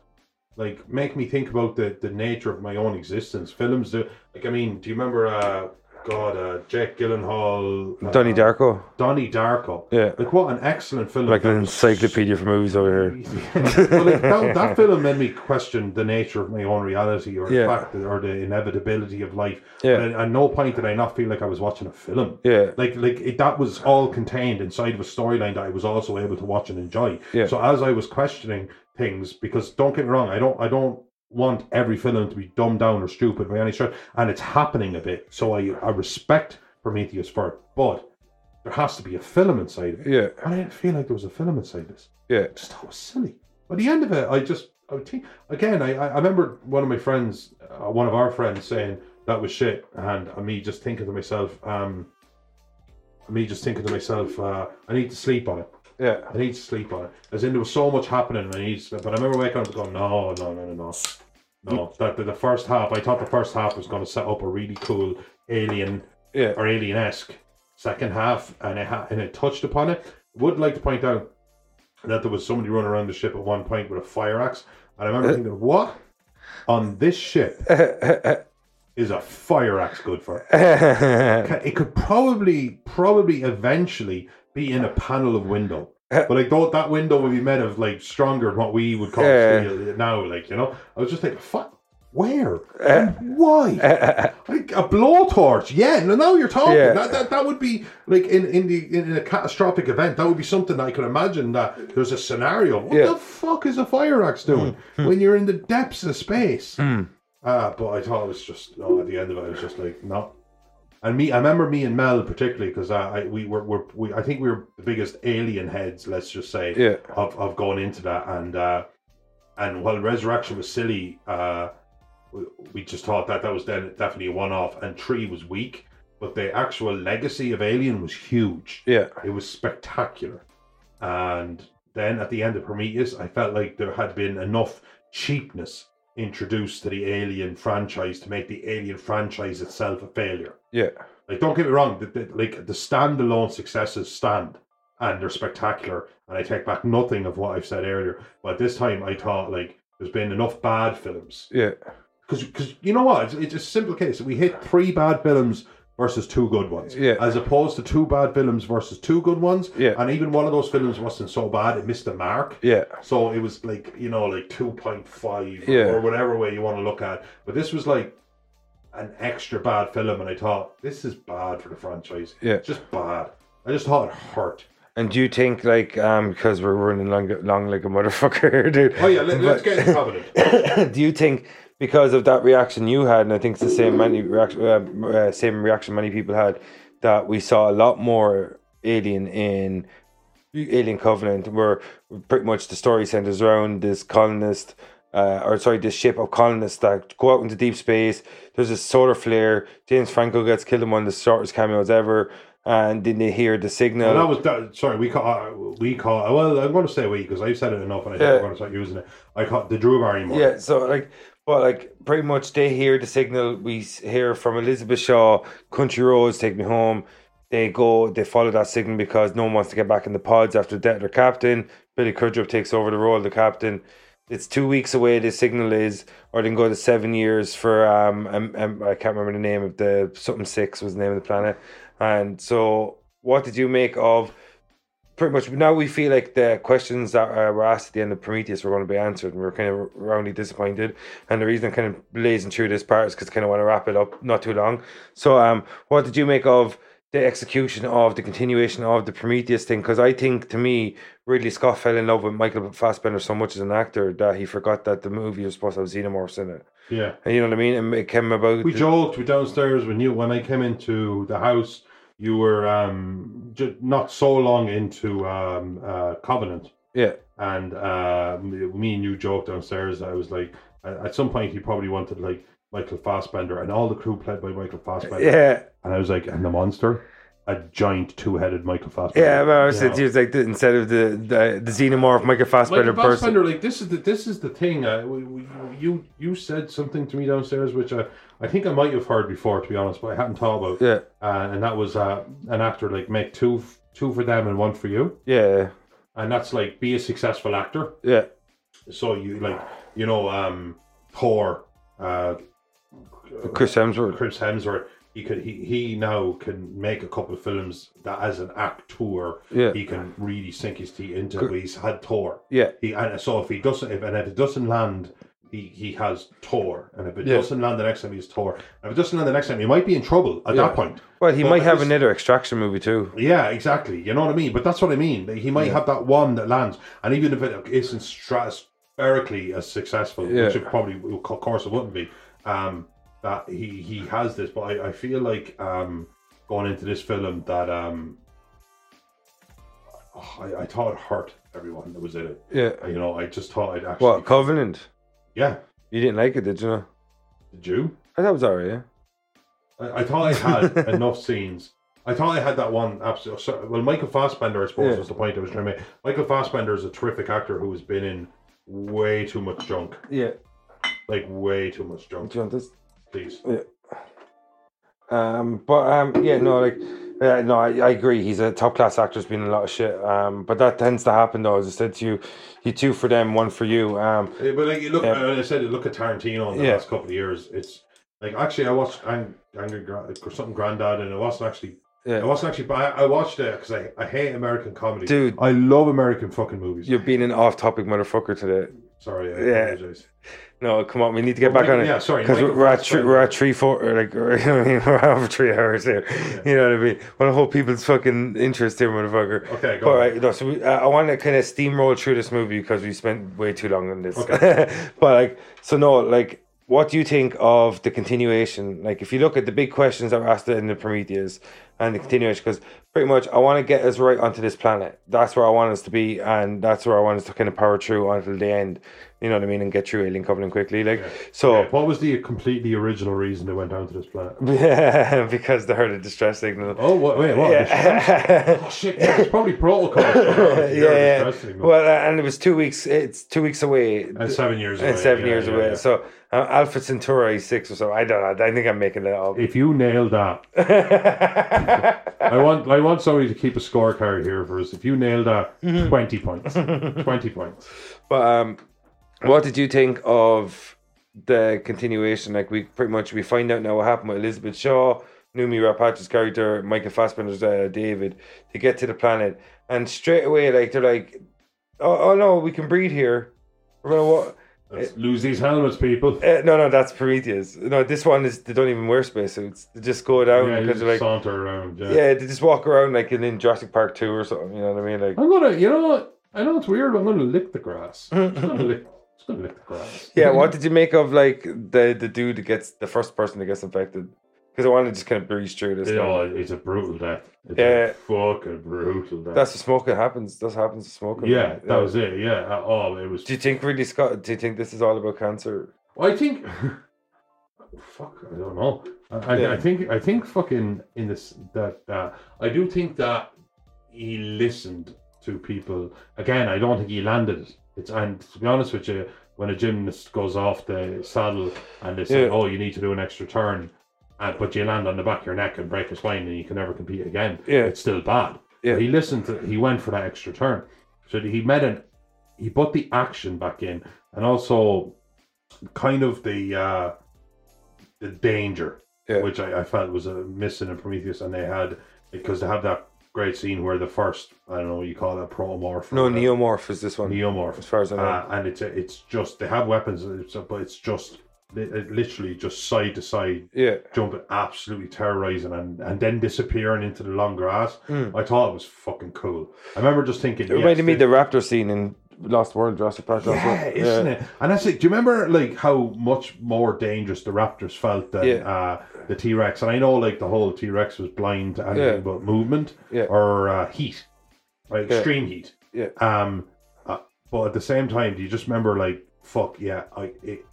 like make me think about the, the nature of my own existence. Films do. Like I mean, do you remember? Uh, God, uh, Jake Gyllenhaal, uh, Donnie Darko, Donnie Darko. Yeah, like what an excellent film! Like an encyclopedia so for movies over here. Well, like, that, that film made me question the nature of my own reality, or yeah. the fact, that, or the inevitability of life. Yeah, and at no point did I not feel like I was watching a film. Yeah, like like it, that was all contained inside of a storyline that I was also able to watch and enjoy. Yeah. So as I was questioning things, because don't get me wrong, I don't, I don't. want every film to be dumbed down or stupid by any stretch, and it's happening a bit, so I, I respect Prometheus for it, but there has to be a film inside of it. Yeah. And I didn't feel like there was a film inside this. Yeah. I just thought it was silly. By the end of it, I just, I would think, again, I, I remember one of my friends, uh, one of our friends saying that was shit, and uh, me just thinking to myself, um, me just thinking to myself, uh, I need to sleep on it. Yeah, I need to sleep on it. As in, there was so much happening, and I need to sleep. But I remember waking up and going, no, no, no, no, no. No, that the, the first half, I thought the first half was going to set up a really cool alien yeah. or alien-esque second half, and it, ha- and it touched upon it. Would like to point out that there was somebody running around the ship at one point with a fire axe, and I remember uh, thinking, what on this ship uh, uh, uh, is a fire axe good for? Uh, it could probably, probably eventually be in a panel of window. But I thought that window would be made of like stronger than what we would call uh, steel now, like, you know. I was just like, fuck, where? Uh, why? Uh, like a blowtorch. Yeah, now you're talking. Yeah. That, that that would be like in, in the in a catastrophic event, that would be something that I could imagine that there's a scenario. What yeah. the fuck is a fire axe doing mm. when you're in the depths of space? Mm. Uh, but I thought it was just no, at the end of it, I was just like, no. And me, I remember me and Mel particularly because I, I we were, were we I think we were the biggest alien heads, let's just say, yeah. of of going into that, and uh, And while Resurrection was silly, uh, we, we just thought that that was then definitely a one-off, and three was weak. But the actual legacy of Alien was huge. Yeah, it was spectacular. And then at the end of Prometheus, I felt like there had been enough cheapness introduced to the Alien franchise to make the Alien franchise itself a failure. Yeah, like don't get me wrong, the, the, like the standalone successes stand and they're spectacular. And I take back nothing of what I've said earlier. But this time, I thought like there's been enough bad films. Yeah, because because you know what, it's, it's a simple case. We hit three bad films versus two good ones. Yeah. As opposed to two bad films versus two good ones. Yeah. And even one of those films wasn't so bad, it missed the mark. Yeah. So it was like, you know, like two point five yeah. or whatever way you want to look at it. But this was like an extra bad film, and I thought, this is bad for the franchise. Yeah. It's just bad. I just thought it hurt. And do you think, like, um, because we're running long, long like a motherfucker here, dude. Oh, yeah, let, let's get into Covenant. Do you think, because of that reaction you had, and I think it's the same many reaction, uh, uh, same reaction many people had, that we saw a lot more Alien in Alien Covenant, where pretty much the story centers around this colonist, uh, or sorry, this ship of colonists that go out into deep space. There's a solar flare. James Franco gets killed in one of the shortest cameos ever. And then they hear the signal. And that was that, sorry, we caught, we caught, well, I'm going to say we, because I've said it enough and I think yeah. I'm going to start using it. I caught the Drew Barrymore. Yeah, so like, well, like, pretty much they hear the signal. We hear from Elizabeth Shaw, Country Roads, Take Me Home. They go, they follow that signal because no one wants to get back in the pods after the death of their captain. Billy Crudup takes over the role of the captain. It's two weeks away, the signal is, or they can go to seven years for, um, um, um I can't remember the name of the, something six was the name of the planet. And so, what did you make of pretty much now? We feel like the questions that uh, were asked at the end of Prometheus were going to be answered, and we were kind of roundly disappointed. And the reason I'm kind of blazing through this part is because I kind of want to wrap it up, not too long. So, um, what did you make of the execution of the continuation of the Prometheus thing? Because I think to me, Ridley Scott fell in love with Michael Fassbender so much as an actor that he forgot that the movie was supposed to have xenomorphs in it. Yeah, and you know what I mean. And it came about. We the... joked. We downstairs. When you when I came into the house, you were um just not so long into um uh, Covenant. Yeah, and uh, me and you joked downstairs. I was like, at some point, he probably wanted like Michael Fassbender, and all the crew played by Michael Fassbender. Yeah, and I was like, and the monster. A giant two-headed Michael Fassbender. Yeah, but I was, it was like the, instead of the, the the xenomorph Michael Fassbender, Michael Fassbender person. Like this is the this is the thing. Uh, we, we, you you said something to me downstairs, which I, I think I might have heard before, to be honest, but I hadn't thought about. Yeah, uh, and that was uh, an actor like make two two for them and one for you. Yeah, and that's like be a successful actor. Yeah, so you like you know um Thor, uh, Chris Hemsworth, Chris Hemsworth. He could he, he now can make a couple of films that as an actor yeah. he can really sink his teeth into. Good. He's had Thor. Yeah. He and so if he doesn't if and if it doesn't land, he, he has Thor. And if it yeah. doesn't land the next time he's Thor. And if it doesn't land the next time, he might be in trouble at yeah. that point. Well he but might have another Extraction movie too. Yeah, exactly. You know what I mean? But that's what I mean. He might yeah. have that one that lands. And even if it isn't stratospherically as successful, yeah. which it probably of course it wouldn't be, um that he, he has this, but I, I feel like um, going into this film that um, oh, I, I thought it hurt everyone that was in it. Yeah. You know, I just thought it actually... What, Covenant? Yeah. You didn't like it, did you know? Did you? I thought it was alright, yeah. I, I thought I had enough scenes. I thought I had that one absolutely... Well, Michael Fassbender, I suppose, yeah. was the point I was trying to make. Michael Fassbender is a terrific actor who has been in way too much junk. Yeah. Like, way too much junk. Do you want this? Please. Yeah. Um, but um, yeah, no, like, uh, no, I, I agree. He's a top class actor. Has been in a lot of shit. Um, but that tends to happen, though. As I said to you, you two for them, one for you. Um, yeah, but like, you look, yeah. I said, look at Tarantino in the yeah. last couple of years. It's like actually, I watched Ang- Angry Gra- or something Grandad, and it wasn't actually. Yeah. I wasn't actually, but I, I watched it because I, I hate American comedy. Dude, I love American fucking movies. You're being an off-topic motherfucker today. Sorry, I yeah. apologize. No, come on, we need to get well, back Michael, on it. Yeah, sorry, because we're at three, we're at three, four, like we're, you know what I mean. We're over three hours here. Yeah. You know what I mean? Want to hold people's fucking interest here, motherfucker. Okay, go. All right, no, so we, uh, I want to kind of steamroll through this movie because we spent way too long on this. Okay. But like, so no, like. What do you think of the continuation? Like, if you look at the big questions that were asked in the Prometheus, and the continuation, because pretty much I want to get us right onto this planet. That's where I want us to be, and that's where I want us to kind of power through until the end, you know what I mean, and get through Alien Covenant quickly. Like, yeah. So, yeah. What was the completely original reason they went down to this planet? Yeah, because they heard a distress signal. Oh, what, wait, what? Yeah. Oh, shit, yeah, it's probably protocol. Yeah, yeah. Well, uh, and it was two weeks, it's two weeks away. And seven years and away. And seven yeah, years yeah, away. Yeah. So, uh, Alpha Centauri six or so. I don't know. I think I'm making that up. If you nail that. I want, I want somebody to keep a scorecard here for us. If you nail that, mm-hmm. twenty points. twenty points. But um, what did you think of the continuation? Like, we pretty much we find out now what happened with Elizabeth Shaw, Noomi Rapace's character, Michael Fassbender's uh, David. They get to the planet, and straight away, like, they're like, "Oh, oh no, we can breed here. We're gonna what." Let's lose these helmets, people. Uh, no, no, that's Prometheus. No, this one is, they don't even wear spacesuits. They just go down yeah, because they're like saunter around. Yeah. yeah, they just walk around like in, in Jurassic Park two or something. You know what I mean? Like, I'm gonna, you know what? I know it's weird. I'm gonna lick the grass. I'm gonna lick, just gonna lick the grass. Yeah. What did you make of like the the dude that gets the first person that gets infected? Because I want to just kind of breeze through this. Oh, it's a brutal death. It's yeah. a fucking brutal death. That's the smoking happens. That's happens to smoking. Yeah, that yeah. was it. Yeah, oh, it was. Do you think Ridley Scott? Do you think this is all about cancer? Well, I think. Fuck, I don't know. I, yeah. I, I think I think fucking in this that uh, I do think that he listened to people. Again, I don't think he landed it. It's and to be honest with you, when a gymnast goes off the saddle and they say, yeah. "Oh, you need to do an extra turn." And, but you land on the back of your neck and break a spine and you can never compete again. Yeah. It's still bad. Yeah. He listened to, he went for that extra turn. So he met an, he put the action back in and also kind of the uh, the danger, yeah. which I, I felt was a missing in Prometheus. And they had, because they had that great scene where the first, I don't know what you call that, protomorph. No, that, neomorph is this one. Neomorph. As far as I know. Uh, and it's, it's just, they have weapons, but it's just... literally just side to side, yeah, jumping, absolutely terrorizing, and, and then disappearing into the long grass. Mm. I thought it was fucking cool. I remember just thinking, it reminded yes, me of the raptor scene in Lost World, Jurassic Park. Yeah, isn't yeah. it? And that's it. Do you remember like how much more dangerous the raptors felt than yeah. uh, the T Rex? And I know like the whole T Rex was blind to anything yeah. but movement yeah. or uh, heat, right? Yeah. Extreme heat. Yeah. Um. Uh, but at the same time, do you just remember like fuck yeah, I. It,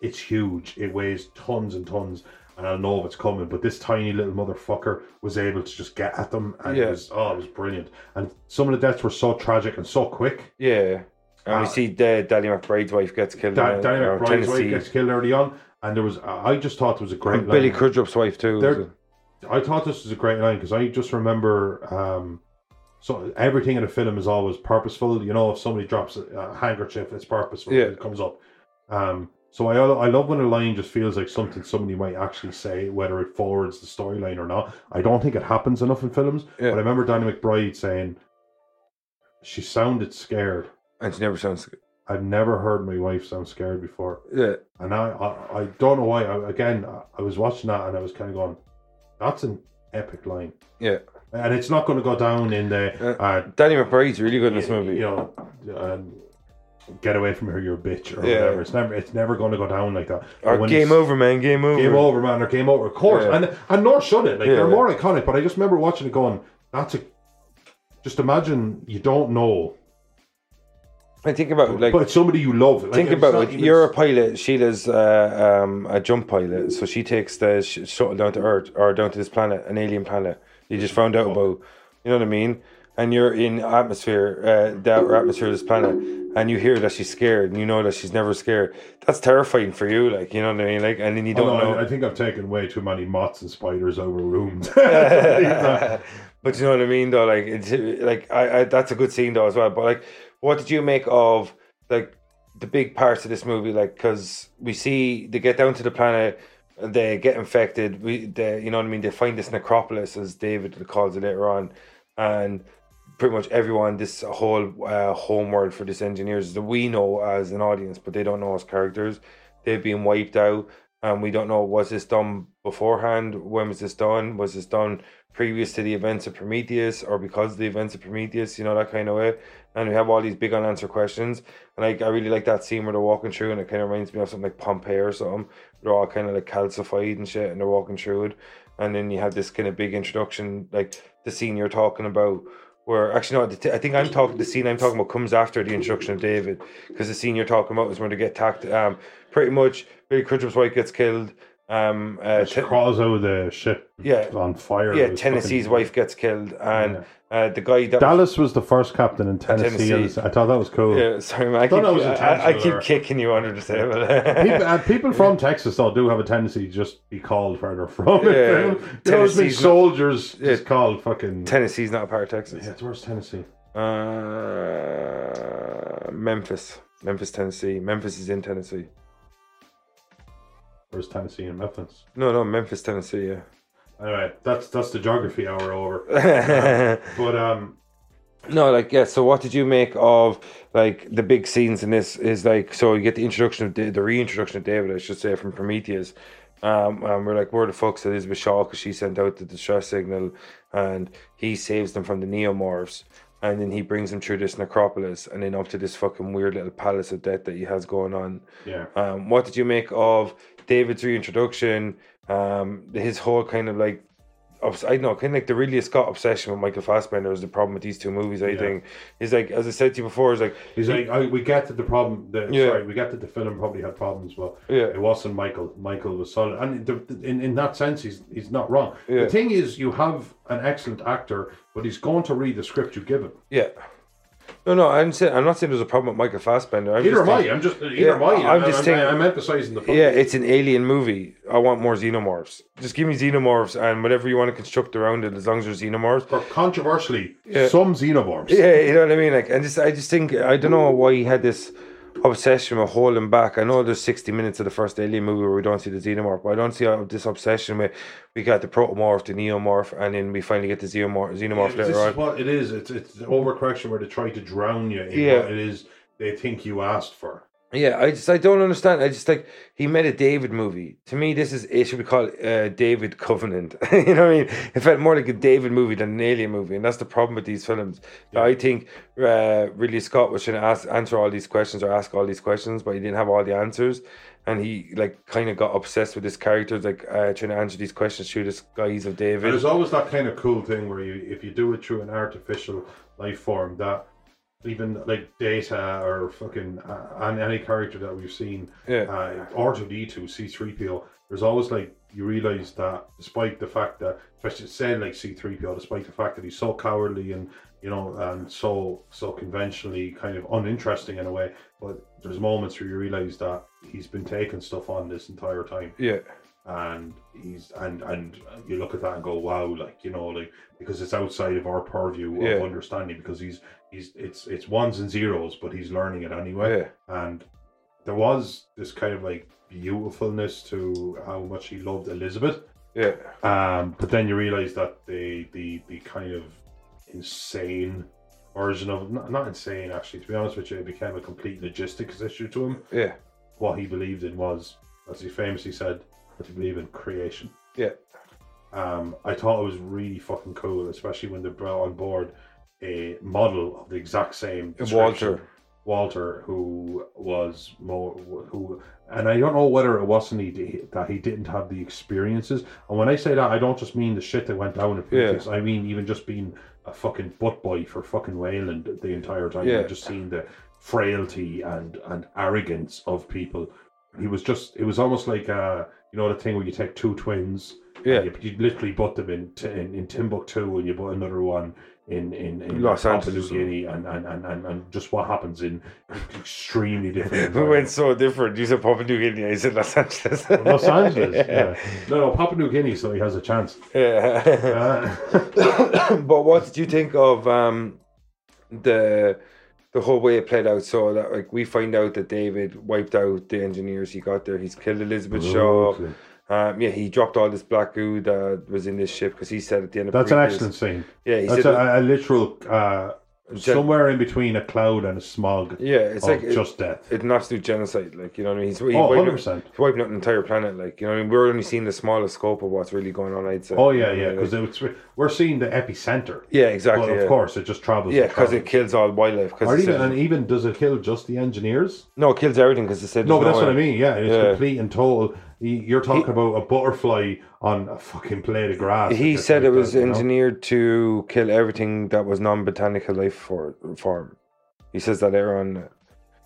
It's huge. It weighs tons and tons, and I know it's coming. But this tiny little motherfucker was able to just get at them, and yeah. it was oh, it was brilliant. And some of the deaths were so tragic and so quick. Yeah, and uh, we see the Danny McBride's wife gets killed. Da- Danny uh, McBride's wife gets killed early on, and there was uh, I just thought it was a great. And line. Billy Crudup's wife too. There, I thought this was a great line because I just remember. Um, So everything in a film is always purposeful. You know, if somebody drops a, a handkerchief, it's purposeful. Yeah. It comes up. Um, So I I love when a line just feels like something somebody might actually say, whether it forwards the storyline or not. I don't think it happens enough in films. Yeah. But I remember Danny McBride saying, she sounded scared. And she never sounds scared. I've never heard my wife sound scared before. Yeah. And I, I, I don't know why. I, again, I was watching that and I was kind of going, that's an epic line. Yeah. And it's not going to go down in the... Uh, uh, Danny McBride's really good in this movie. You know... Um, get away from her, you're a bitch, or yeah. whatever. It's never, it's never going to go down like that. Or game over, man, game over, game over, man, or game over. Of course, yeah. and and nor should it. Like yeah, they're yeah. more iconic. But I just remember watching it, going, "That's a." Just imagine you don't know. I think about but, like, but it's somebody you love. Like, think about it. Even... You're a pilot. Sheila's uh, um, a jump pilot, so she takes the shuttle down to Earth or down to this planet, an alien planet. You just found out oh. about. You know what I mean? And you're in atmosphere, uh, the outer atmosphere of this planet, and you hear that she's scared, and you know that she's never scared. That's terrifying for you, like, you know what I mean? Like, and then you don't oh, no, know. I, I think I've taken way too many moths and spiders over rooms. But you know what I mean, though. Like, it's, like I, I, that's a good scene though as well. But like, what did you make of like the big parts of this movie? Like, because we see they get down to the planet. They get infected. We, they, you know what I mean. They find this necropolis, as David calls it later on, and. Pretty much everyone, this whole uh, homeworld for this engineers that we know as an audience, but they don't know as characters. They've been wiped out, and we don't know, was this done beforehand? When was this done? Was this done previous to the events of Prometheus, or because of the events of Prometheus? You know, that kind of way. And we have all these big unanswered questions. And I, I really like that scene where they're walking through, and it kind of reminds me of something like Pompeii or something. They're all kind of like calcified and shit, and they're walking through it. And then you have this kind of big introduction, like the scene you're talking about, where actually, no, the, I think I'm talking, the scene I'm talking about comes after the introduction of David, because the scene you're talking about is when they get attacked. Um, pretty much, Billy Crudup's wife gets killed. Um, uh, she crawls out of the ship yeah, on fire. Yeah, Tennessee's fucking... wife gets killed, and yeah. uh, the guy that Dallas was, was the first captain in Tennessee. Tennessee. I thought that was cool. Yeah, sorry, man. I, I, keep, I, I keep kicking you under the table. people, uh, people from Texas though do have a tendency to just be called where they're from. Yeah, Tennessee's soldiers not, just yeah, called fucking Tennessee's not a part of Texas. Yeah, it's where's Tennessee? Uh, Memphis, Memphis, Tennessee. Memphis is in Tennessee. Where's Tennessee and Memphis? No, no, Memphis, Tennessee, yeah. Anyway, that's that's the geography hour over. um, but um No, like yeah, so what did you make of like the big scenes in this is like so you get the introduction of the, the reintroduction of David, I should say, from Prometheus. Um and we're like, where the fuck's Elizabeth Shaw, because she sent out the distress signal and he saves them from the neomorphs. And then he brings him through this necropolis and then up to this fucking weird little palace of death that he has going on. Yeah. Um, what did you make of David's reintroduction? Um, his whole kind of like, obs- I don't know, kind of like the Ridley Scott obsession with Michael Fassbender is the problem with these two movies, I yeah. think. Is like, as I said to you before, is like... He's like, I, we get to the problem, the, yeah. sorry, we get that the film probably had problems, but yeah. it wasn't Michael. Michael was solid. And the, in, in that sense, he's, he's not wrong. Yeah. The thing is, you have an excellent actor, but he's going to read the script you give him. Yeah. No, no, I'm saying I'm not saying there's a problem with Michael Fassbender. I'm either am I. I'm just either yeah, am I. I'm, I'm just. I'm, thinking, I'm emphasizing the. Problem. Yeah, it's an alien movie. I want more xenomorphs. Just give me xenomorphs and whatever you want to construct around it, as long as there's xenomorphs. Or controversially, yeah. some xenomorphs. Yeah, you know what I mean. Like, and just I just think I don't know why he had this obsession with holding back. I know there's sixty minutes of the first Alien movie where we don't see the xenomorph, but I don't see this obsession with we got the protomorph, the neomorph, and then we finally get the xenomorph. xenomorph yeah, later this on. Is what it is. It's it's overcorrection where they try to drown you in yeah. what it is they think you asked for. Yeah, I just I don't understand. I just like he made a David movie. To me, this is it should be called uh, David Covenant. You know what I mean? It felt more like a David movie than an Alien movie, and that's the problem with these films. Yeah. I think uh, Ridley Scott was trying to ask, answer all these questions or ask all these questions, but he didn't have all the answers, and he like kind of got obsessed with his character, like uh, trying to answer these questions through this guise of David. And there's always that kind of cool thing where you, if you do it through an artificial life form, that. Even like Data or fucking uh, and any character that we've seen, yeah. uh, R two D two, C three P O, there's always like you realise that despite the fact that, especially said like C three P O, despite the fact that he's so cowardly and you know and so so conventionally kind of uninteresting in a way, but there's moments where you realise that he's been taking stuff on this entire time. Yeah. And he's and and you look at that and go, wow, like you know, like because it's outside of our purview of yeah. understanding because he's he's it's it's ones and zeros, but he's learning it anyway. Yeah. And there was this kind of like beautifulness to how much he loved Elizabeth. Yeah. Um, but then you realise that the the the kind of insane version of not, not insane actually, to be honest with you, it became a complete logistics issue to him. Yeah. What he believed in was, as he famously said, to believe in creation. Yeah. Um, I thought it was really fucking cool, especially when they brought on board a model of the exact same Walter. Walter, who was more, who, and I don't know whether it wasn't he, that he didn't have the experiences. And when I say that, I don't just mean the shit that went down in Prometheus. Yeah. I mean even just being a fucking butt boy for fucking Wayland the entire time. Yeah. I've just seen the frailty and and arrogance of people. He was just, it was almost like a. You know the thing where you take two twins, yeah. You, you literally put them in, t- in in Timbuktu, and you put another one in in, in Papua New Guinea, and and, and and and just what happens in extremely different. We went so different. You said Papua New Guinea. I said Los Angeles. Well, Los Angeles. yeah. yeah. No, no, Papua New Guinea. So he has a chance. Yeah. Uh. But what did you think of um the? The whole way it played out, so that like we find out that David wiped out the engineers he got there. He's killed Elizabeth Shaw. Okay. Um, yeah, he dropped all this black goo that was in this ship because he said at the end of that's previous, an excellent scene. Yeah, he that's said a, a literal uh, gen- somewhere in between a cloud and a smog. Yeah, it's like it, just death. It's an absolute genocide, like you know what I mean. He's, he oh, one hundred percent. He's wiping out an entire planet, like you know what I mean. We're only seeing the smallest scope of what's really going on. I'd say. Oh yeah, yeah, because like, it's. We're seeing the epicenter. Yeah, exactly. But of yeah. course, it just travels. Yeah, because it kills all wildlife. Or even, a, and even, does it kill just the engineers? No, it kills everything because it said. No, but that's no what I mean. Yeah, it's yeah. complete and total. You're talking he, about a butterfly on a fucking blade of grass. He said it was engineered to kill everything that was non-botanical life for, form. He says that everyone...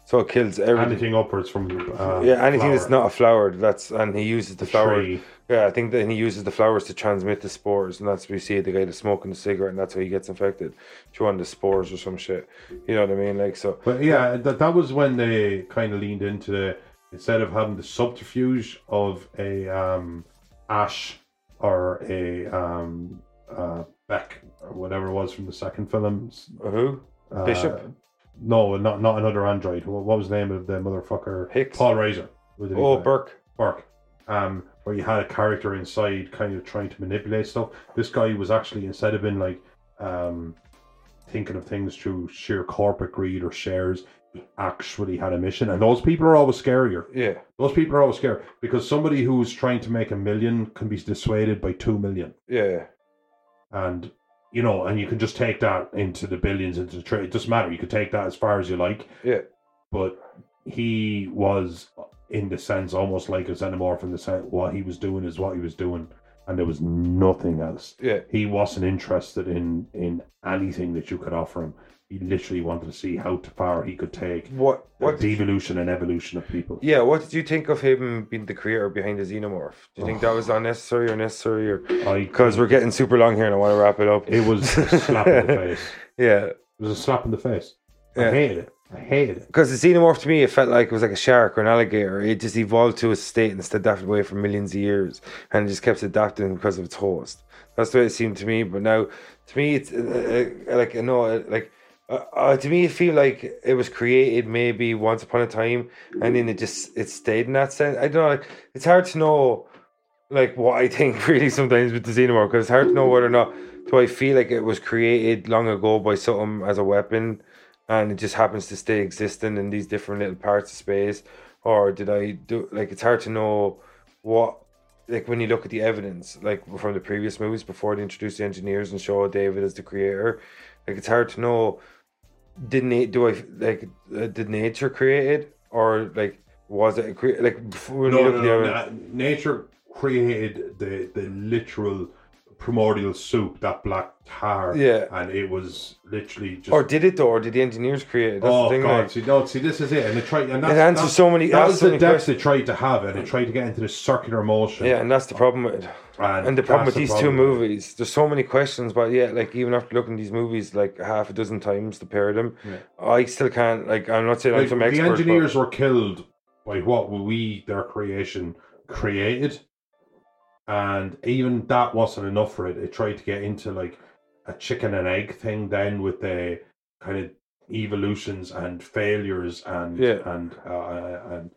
So it kills everything. Anything upwards from... Uh, yeah, anything flower. That's not a flower. That's, and he uses the, the flower... Tree. Yeah, I think that he uses the flowers to transmit the spores. And that's what we see, the guy that's smoking the cigarette, and that's how he gets infected. Through on the spores or some shit. You know what I mean? Like, so... But yeah, that, that was when they kind of leaned into the... Instead of having the subterfuge of a um, ash or a um, uh, Beck or whatever it was from the second film. Who? Uh, Bishop? No, not not another android. What was the name of the motherfucker? Hicks. Paul Reiser. Oh, Burke. Burke. Um, where you had a character inside kind of trying to manipulate stuff. This guy was actually, instead of being like um, thinking of things through sheer corporate greed or shares... actually had a mission, and those people are always scarier. Yeah, those people are always scarier because somebody who's trying to make a million can be dissuaded by two million. Yeah, and you know, and you can just take that into the billions, into the trade. It doesn't matter. You could take that as far as you like. Yeah, but he was, in the sense, almost like a xenomorph. In the sense, what he was doing is what he was doing, and there was nothing else. Yeah, he wasn't interested in in anything that you could offer him. He literally wanted to see how far he could take what, what the devolution and evolution of people. Yeah, what did you think of him being the creator behind the xenomorph? Do you oh. think that was unnecessary or necessary? Or because we're getting super long here and I want to wrap it up. It was a slap in the face. Yeah. It was a slap in the face. Yeah. I hated it. I hated it. Because the xenomorph to me, it felt like it was like a shark or an alligator. It just evolved to a state and stood that way for millions of years. And it just kept adapting because of its host. That's the way it seemed to me. But now, to me, it's uh, uh, like, you know, uh, like, Uh, to me, I feel like it was created maybe once upon a time, and then it just it stayed in that sense. I don't know. Like, it's hard to know, like what I think really sometimes with the xenomorph, because it's hard to know whether or not do I feel like it was created long ago by something as a weapon, and it just happens to stay existing in these different little parts of space, or did I do like it's hard to know what. Like when you look at the evidence, like from the previous movies before they introduced the engineers and show David as the creator, like it's hard to know. Did na- do I like? Uh, did nature create it, or like was it cre- like? No, no, no, no. Na- nature created the the literal primordial soup, that black tar. Yeah, and it was literally just. Or did it though? Or did the engineers create it? That's oh the thing, god! Like... See, no, see, this is it, and it tried. And that's, it answers that's, so many. That was so the depth it tried to have, and it tried to get into this circular motion. Yeah, and that's the problem with it. And, and the problem with the these problem. two movies, there's so many questions, but yeah, like even after looking at these movies like half a dozen times, the pair of them, yeah. I still can't, like, I'm not saying like, I'm some expert. The engineers but... were killed by what we, their creation, created, and even that wasn't enough for it. It tried to get into like a chicken and egg thing then with the kind of evolutions and failures and yeah. and, uh, and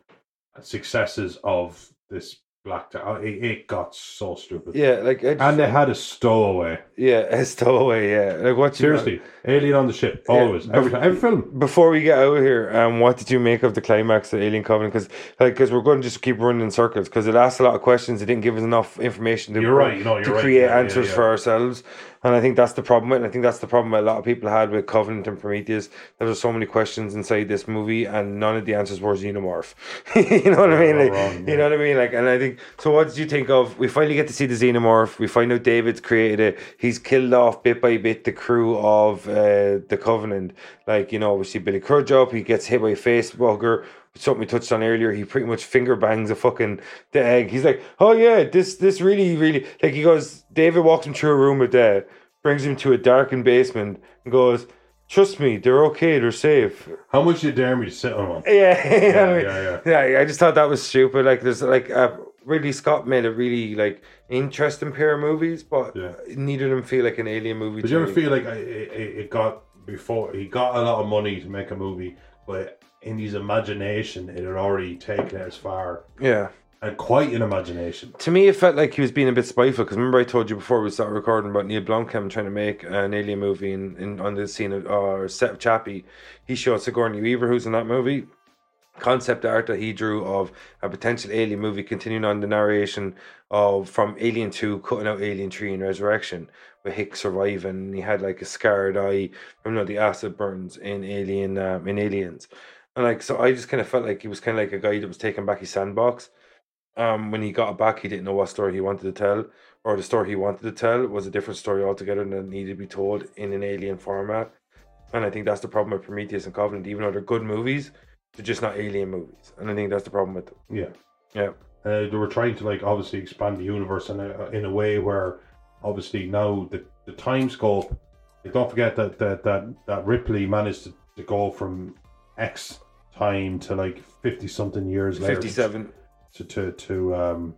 successes of this. Black tar. It, it got so stupid. Yeah, like just, and they had a stowaway. Yeah, a stowaway. Yeah, like what? Seriously, know? Alien on the ship. Always, yeah. every, Bef- every film. Before we get out of here, um, what did you make of the climax of Alien Covenant? Because, like, because we're going to just keep running in circles because it asked a lot of questions. It didn't give us enough information to, you're right, no, you're to right. create yeah, answers yeah, yeah. for ourselves. And I think that's the problem. And I think that's the problem a lot of people had with Covenant and Prometheus. There were so many questions inside this movie, and none of the answers were xenomorph. you know what yeah, I mean? Like, wrong, you know what I mean? Like, and I think so. What did you think of? We finally get to see the xenomorph. We find out David's created it. He's killed off bit by bit the crew of uh, the Covenant. Like, you know, we see Billy Crudup up. He gets hit by a face bugger. Something we touched on earlier, he pretty much finger bangs a fucking the egg. He's like, oh yeah, this this really really like he goes. David walks him through a room with that, brings him to a darkened basement, and goes, trust me, they're okay, they're safe. How much you dare me to sit on them? Yeah, yeah, yeah, yeah, yeah. yeah. I just thought that was stupid. Like there's like uh, Ridley Scott made a really like interesting pair of movies, but yeah. neither of them feel like an Alien movie. Did you ever feel like it, it, it got before he got a lot of money to make a movie, but in his imagination, it had already taken it as far. Yeah. And quite an imagination. To me, it felt like he was being a bit spiteful. Because remember I told you before we started recording about Neil Blomkamp trying to make an Alien movie in, in on the scene of uh, set of Chappie. He showed Sigourney Weaver, who's in that movie, concept art that he drew of a potential Alien movie continuing on the narration of from Alien two, cutting out Alien three and Resurrection, with Hicks surviving. And he had like a scarred eye from the acid burns in Alien um, in Aliens. And like so I just kind of felt like he was kind of like a guy that was taking back his sandbox. um, when he got it back, he didn't know what story he wanted to tell, or the story he wanted to tell was a different story altogether and that needed to be told in an alien format. And I think that's the problem with Prometheus and Covenant. Even though they're good movies, they're just not alien movies. And I think that's the problem with them. Yeah. Yeah. Uh, they were trying to, like, obviously expand the universe in a, in a way where, obviously, now the, the time scope, don't forget that that, that, that Ripley managed to, to go from X time to, like, fifty-something years later. fifty-seven To, to, to um,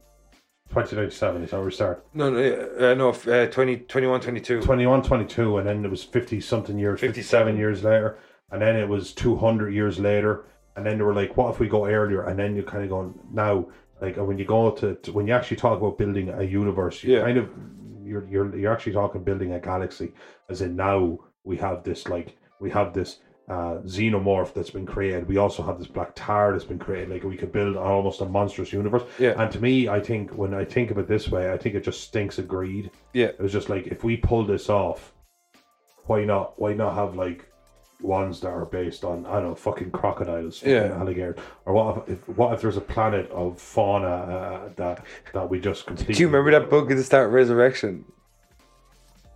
twenty ninety-seven is how we start. No, no, uh, no uh, twenty, twenty-one, twenty-two. twenty-one, twenty-two, and then it was fifty-something years, fifty-seven years later, and then it was two hundred years later, and then they were like, what if we go earlier? And then you're kind of going, now... Like, when you go to, to when you actually talk about building a universe, you yeah. kind of you're you're you're actually talking building a galaxy. As in, now we have this like we have this uh, xenomorph that's been created. We also have this black tar that's been created. Like, we could build almost a monstrous universe. Yeah. And to me, I think when I think of it this way, I think it just stinks of greed. Yeah. It was just like, if we pull this off, why not? Why not have like. Ones that are based on, I don't know, fucking crocodiles, fucking yeah. alligators, or what if, if what if there's a planet of fauna uh, that that we just completely... Do you remember that book at the start of Resurrection?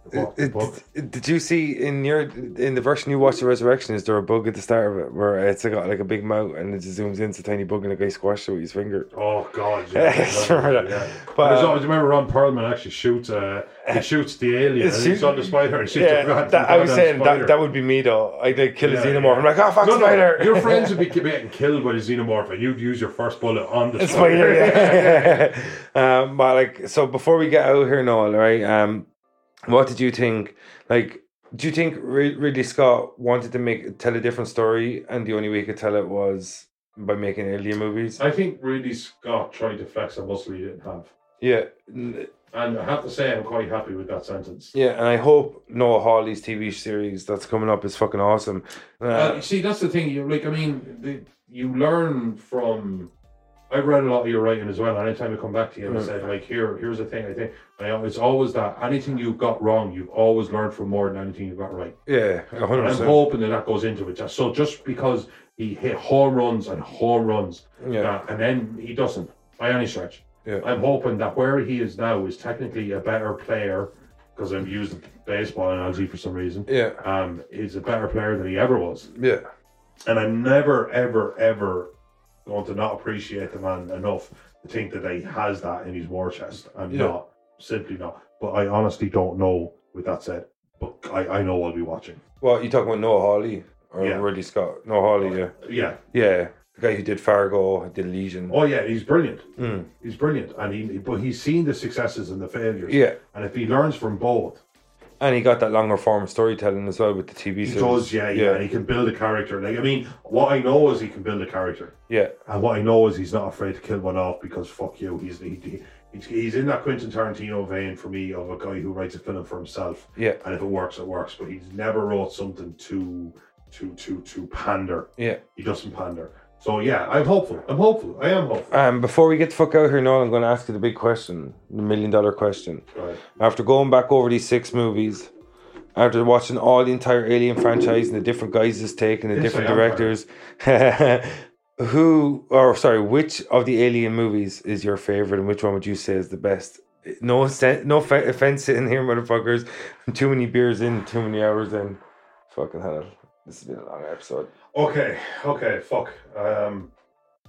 What, it, it, it, did you see in your in the version you watched of Resurrection? Is there a bug at the start of it where it's got like a big mouth and it just zooms in, it's a tiny bug and a guy squashed it with his finger? Oh god, yeah. Remember that. Yeah. But um, always, remember Ron Perlman actually shoots uh, he shoots the alien and he's on the spider and shoots yeah, the that, I was saying that, that would be me though. I'd like, kill yeah, a xenomorph. Yeah. I'm like, oh fuck no, spider. No, your friends would be getting killed by the xenomorph and you'd use your first bullet on the, the spider. Yeah. um, but like, so before we get out here, Noel, right? Um. What did you think? Like, do you think Ridley Scott wanted to make tell a different story, and the only way he could tell it was by making alien movies? I think Ridley Scott tried to flex a muscle he didn't have. Yeah, and I have to say I'm quite happy with that sentence. Yeah, and I hope Noah Hawley's T V series that's coming up is fucking awesome. Uh, uh, see, that's the thing. You like, I mean, the, you learn from. I've read a lot of your writing as well. Anytime I come back to you and I said, like, here, here's the thing I think. And it's always that anything you've got wrong, you've always learned from more than anything you've got right. Yeah, one hundred percent. And I'm hoping that that goes into it. So just because he hit home runs and home runs, yeah. uh, and then he doesn't, by any stretch. Yeah. I'm hoping that where he is now is technically a better player, because I'm using baseball analogy for some reason. Yeah. Um, he's a better player than he ever was. Yeah. And I'm never, ever, ever... going to not appreciate the man enough to think that he has that in his war chest. I'm yeah. not, simply not. But I honestly don't know, with that said. But I, I know I'll be watching. Well, you talking about Noah Hawley? Or yeah. Ridley Scott? Noah Hawley, yeah. Yeah. Yeah, the guy who did Fargo, did Legion. Oh yeah, he's brilliant. Mm. He's brilliant. And he, but he's seen the successes and the failures. Yeah. And if he learns from both... And he got that longer form storytelling as well with the T V series. He does, yeah, yeah, yeah. And he can build a character. Like, I mean, what I know is he can build a character. Yeah. And what I know is he's not afraid to kill one off because fuck you. He's he, he's, he's in that Quentin Tarantino vein for me of a guy who writes a film for himself. Yeah. And if it works, it works. But he's never wrote something too, too, too, too pander. Yeah. He doesn't pander. So yeah, I'm hopeful. I'm hopeful. I am hopeful. Um, before we get the fuck out here, Noel, I'm going to ask you the big question, the million dollar question. Right. After going back over these six movies, after watching all the entire Alien franchise and the different guys it's taken, the yes, different directors, who, or sorry, which of the Alien movies is your favorite, and which one would you say is the best? No, no offense sitting here, motherfuckers. I'm too many beers in, too many hours in. Fucking hell. This has been a long episode. Okay, okay, fuck. Um,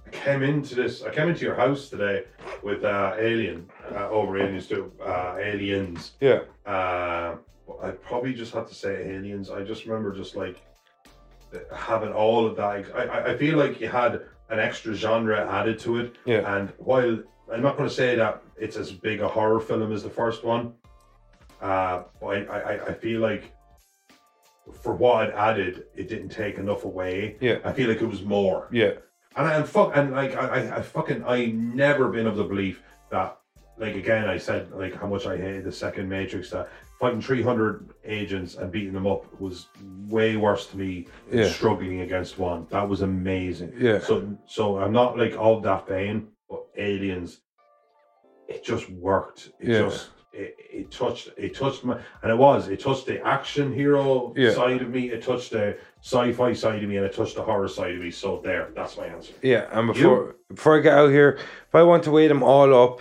I came into this. I came into your house today with uh, Alien uh, over Aliens too. Uh, aliens. Yeah. Uh, I probably just have to say Aliens. I just remember just like having all of that. I I feel like you had an extra genre added to it. Yeah. And while I'm not going to say that it's as big a horror film as the first one, uh, but I, I I feel like. For what it added, it didn't take enough away. Yeah, I feel like it was more. Yeah, and I, and fuck and like I, I fucking I never been of the belief that like again I said like how much I hated the second Matrix, that fighting three hundred agents and beating them up was way worse to me than yeah. struggling against one. That was amazing. Yeah. So so I'm not like all that vain, but Aliens, it just worked. It yeah. just it, it touched it touched my, and it was it touched the action hero yeah. side of me, it touched the sci-fi side of me, and it touched the horror side of me. So there, that's my answer. Yeah, and before you? before I get out here, if I want to weigh them all up,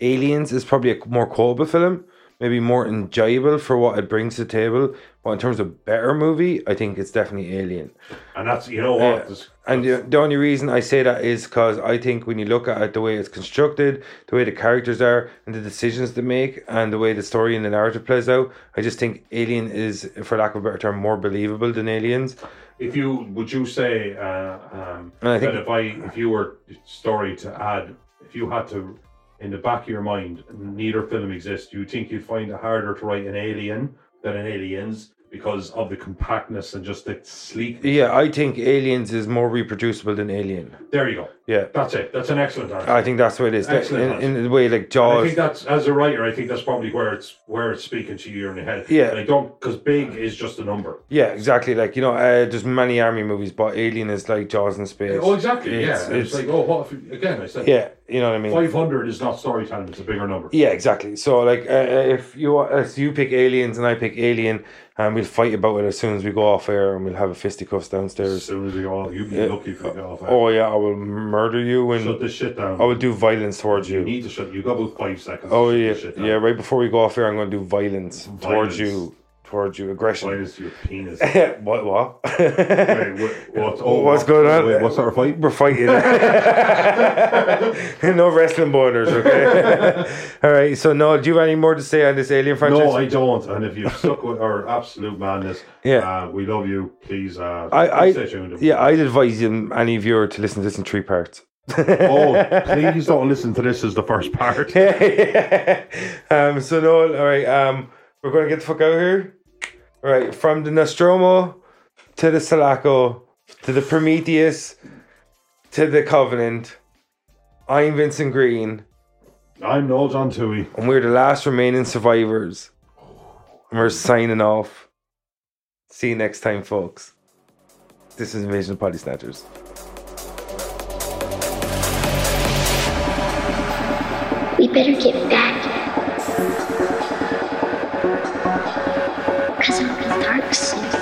Aliens is probably a more quotable film, maybe more enjoyable for what it brings to the table. But in terms of better movie, I think it's definitely Alien. And that's, you know what? Uh, that's, and the, the only reason I say that is because I think when you look at it, the way it's constructed, the way the characters are, and the decisions they make, and the way the story and the narrative plays out, I just think Alien is, for lack of a better term, more believable than Aliens. If you, would you say, uh, um, and I think, that if I, if you were, story to add, if you had to, in the back of your mind, neither film exists, do you think you'd find it harder to write an Alien than an Aliens because of the compactness and just the sleekness? Yeah, I think Aliens is more reproducible than Alien. There you go. Yeah. That's it. That's an excellent answer. I think that's what it is. Excellent in, in the way like Jaws. And I think that's, as a writer, I think that's probably where it's where it's speaking to you in your head. Yeah. And I don't, because big is just a number. Yeah, exactly. Like, you know, uh, there's many army movies, but Alien is like Jaws in space. Oh, exactly. It's, yeah. It's, it's like, oh, what if, again, I said. Yeah. You know what I mean? five hundred is not storytelling, it's a bigger number. Yeah, exactly. So, like, uh, if you uh, so you pick Aliens and I pick Alien, and we'll fight about it as soon as we go off air, and we'll have a fisticuffs downstairs. As soon as we go off, you'll be uh, lucky if we go off air. Oh, yeah, I will murder you. And shut this shit down. I will do violence towards you. You need to shut, you got about five seconds. Oh, yeah. Yeah, right before we go off air, I'm going to do violence, violence. towards you. Towards you, aggression. Minus your penis. what? What? Wait, what what's, oh, what's going on? Wait, what's our fight? We're fighting. No wrestling borders, okay? All right. So, Noel, do you have any more to say on this Alien franchise? No, I don't. And if you've stuck with our absolute madness, yeah, uh, we love you. Please, uh, I, I, stay tuned. Yeah, I'd advise you, any viewer, to listen to this in three parts. Oh, please don't listen to this as the first part. um. So, Noel, all right. Um, we're going to get the fuck out of here. All right, from the Nostromo to the Sulaco to the Prometheus to the Covenant. I'm Vincent Green. I'm Noel John Toohey. And we're the last remaining survivors. And we're signing off. See you next time, folks. This is Invasion of Body Snatchers. We better get back. Because I'm the dark side.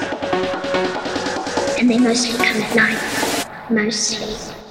And they mostly come at night, mostly.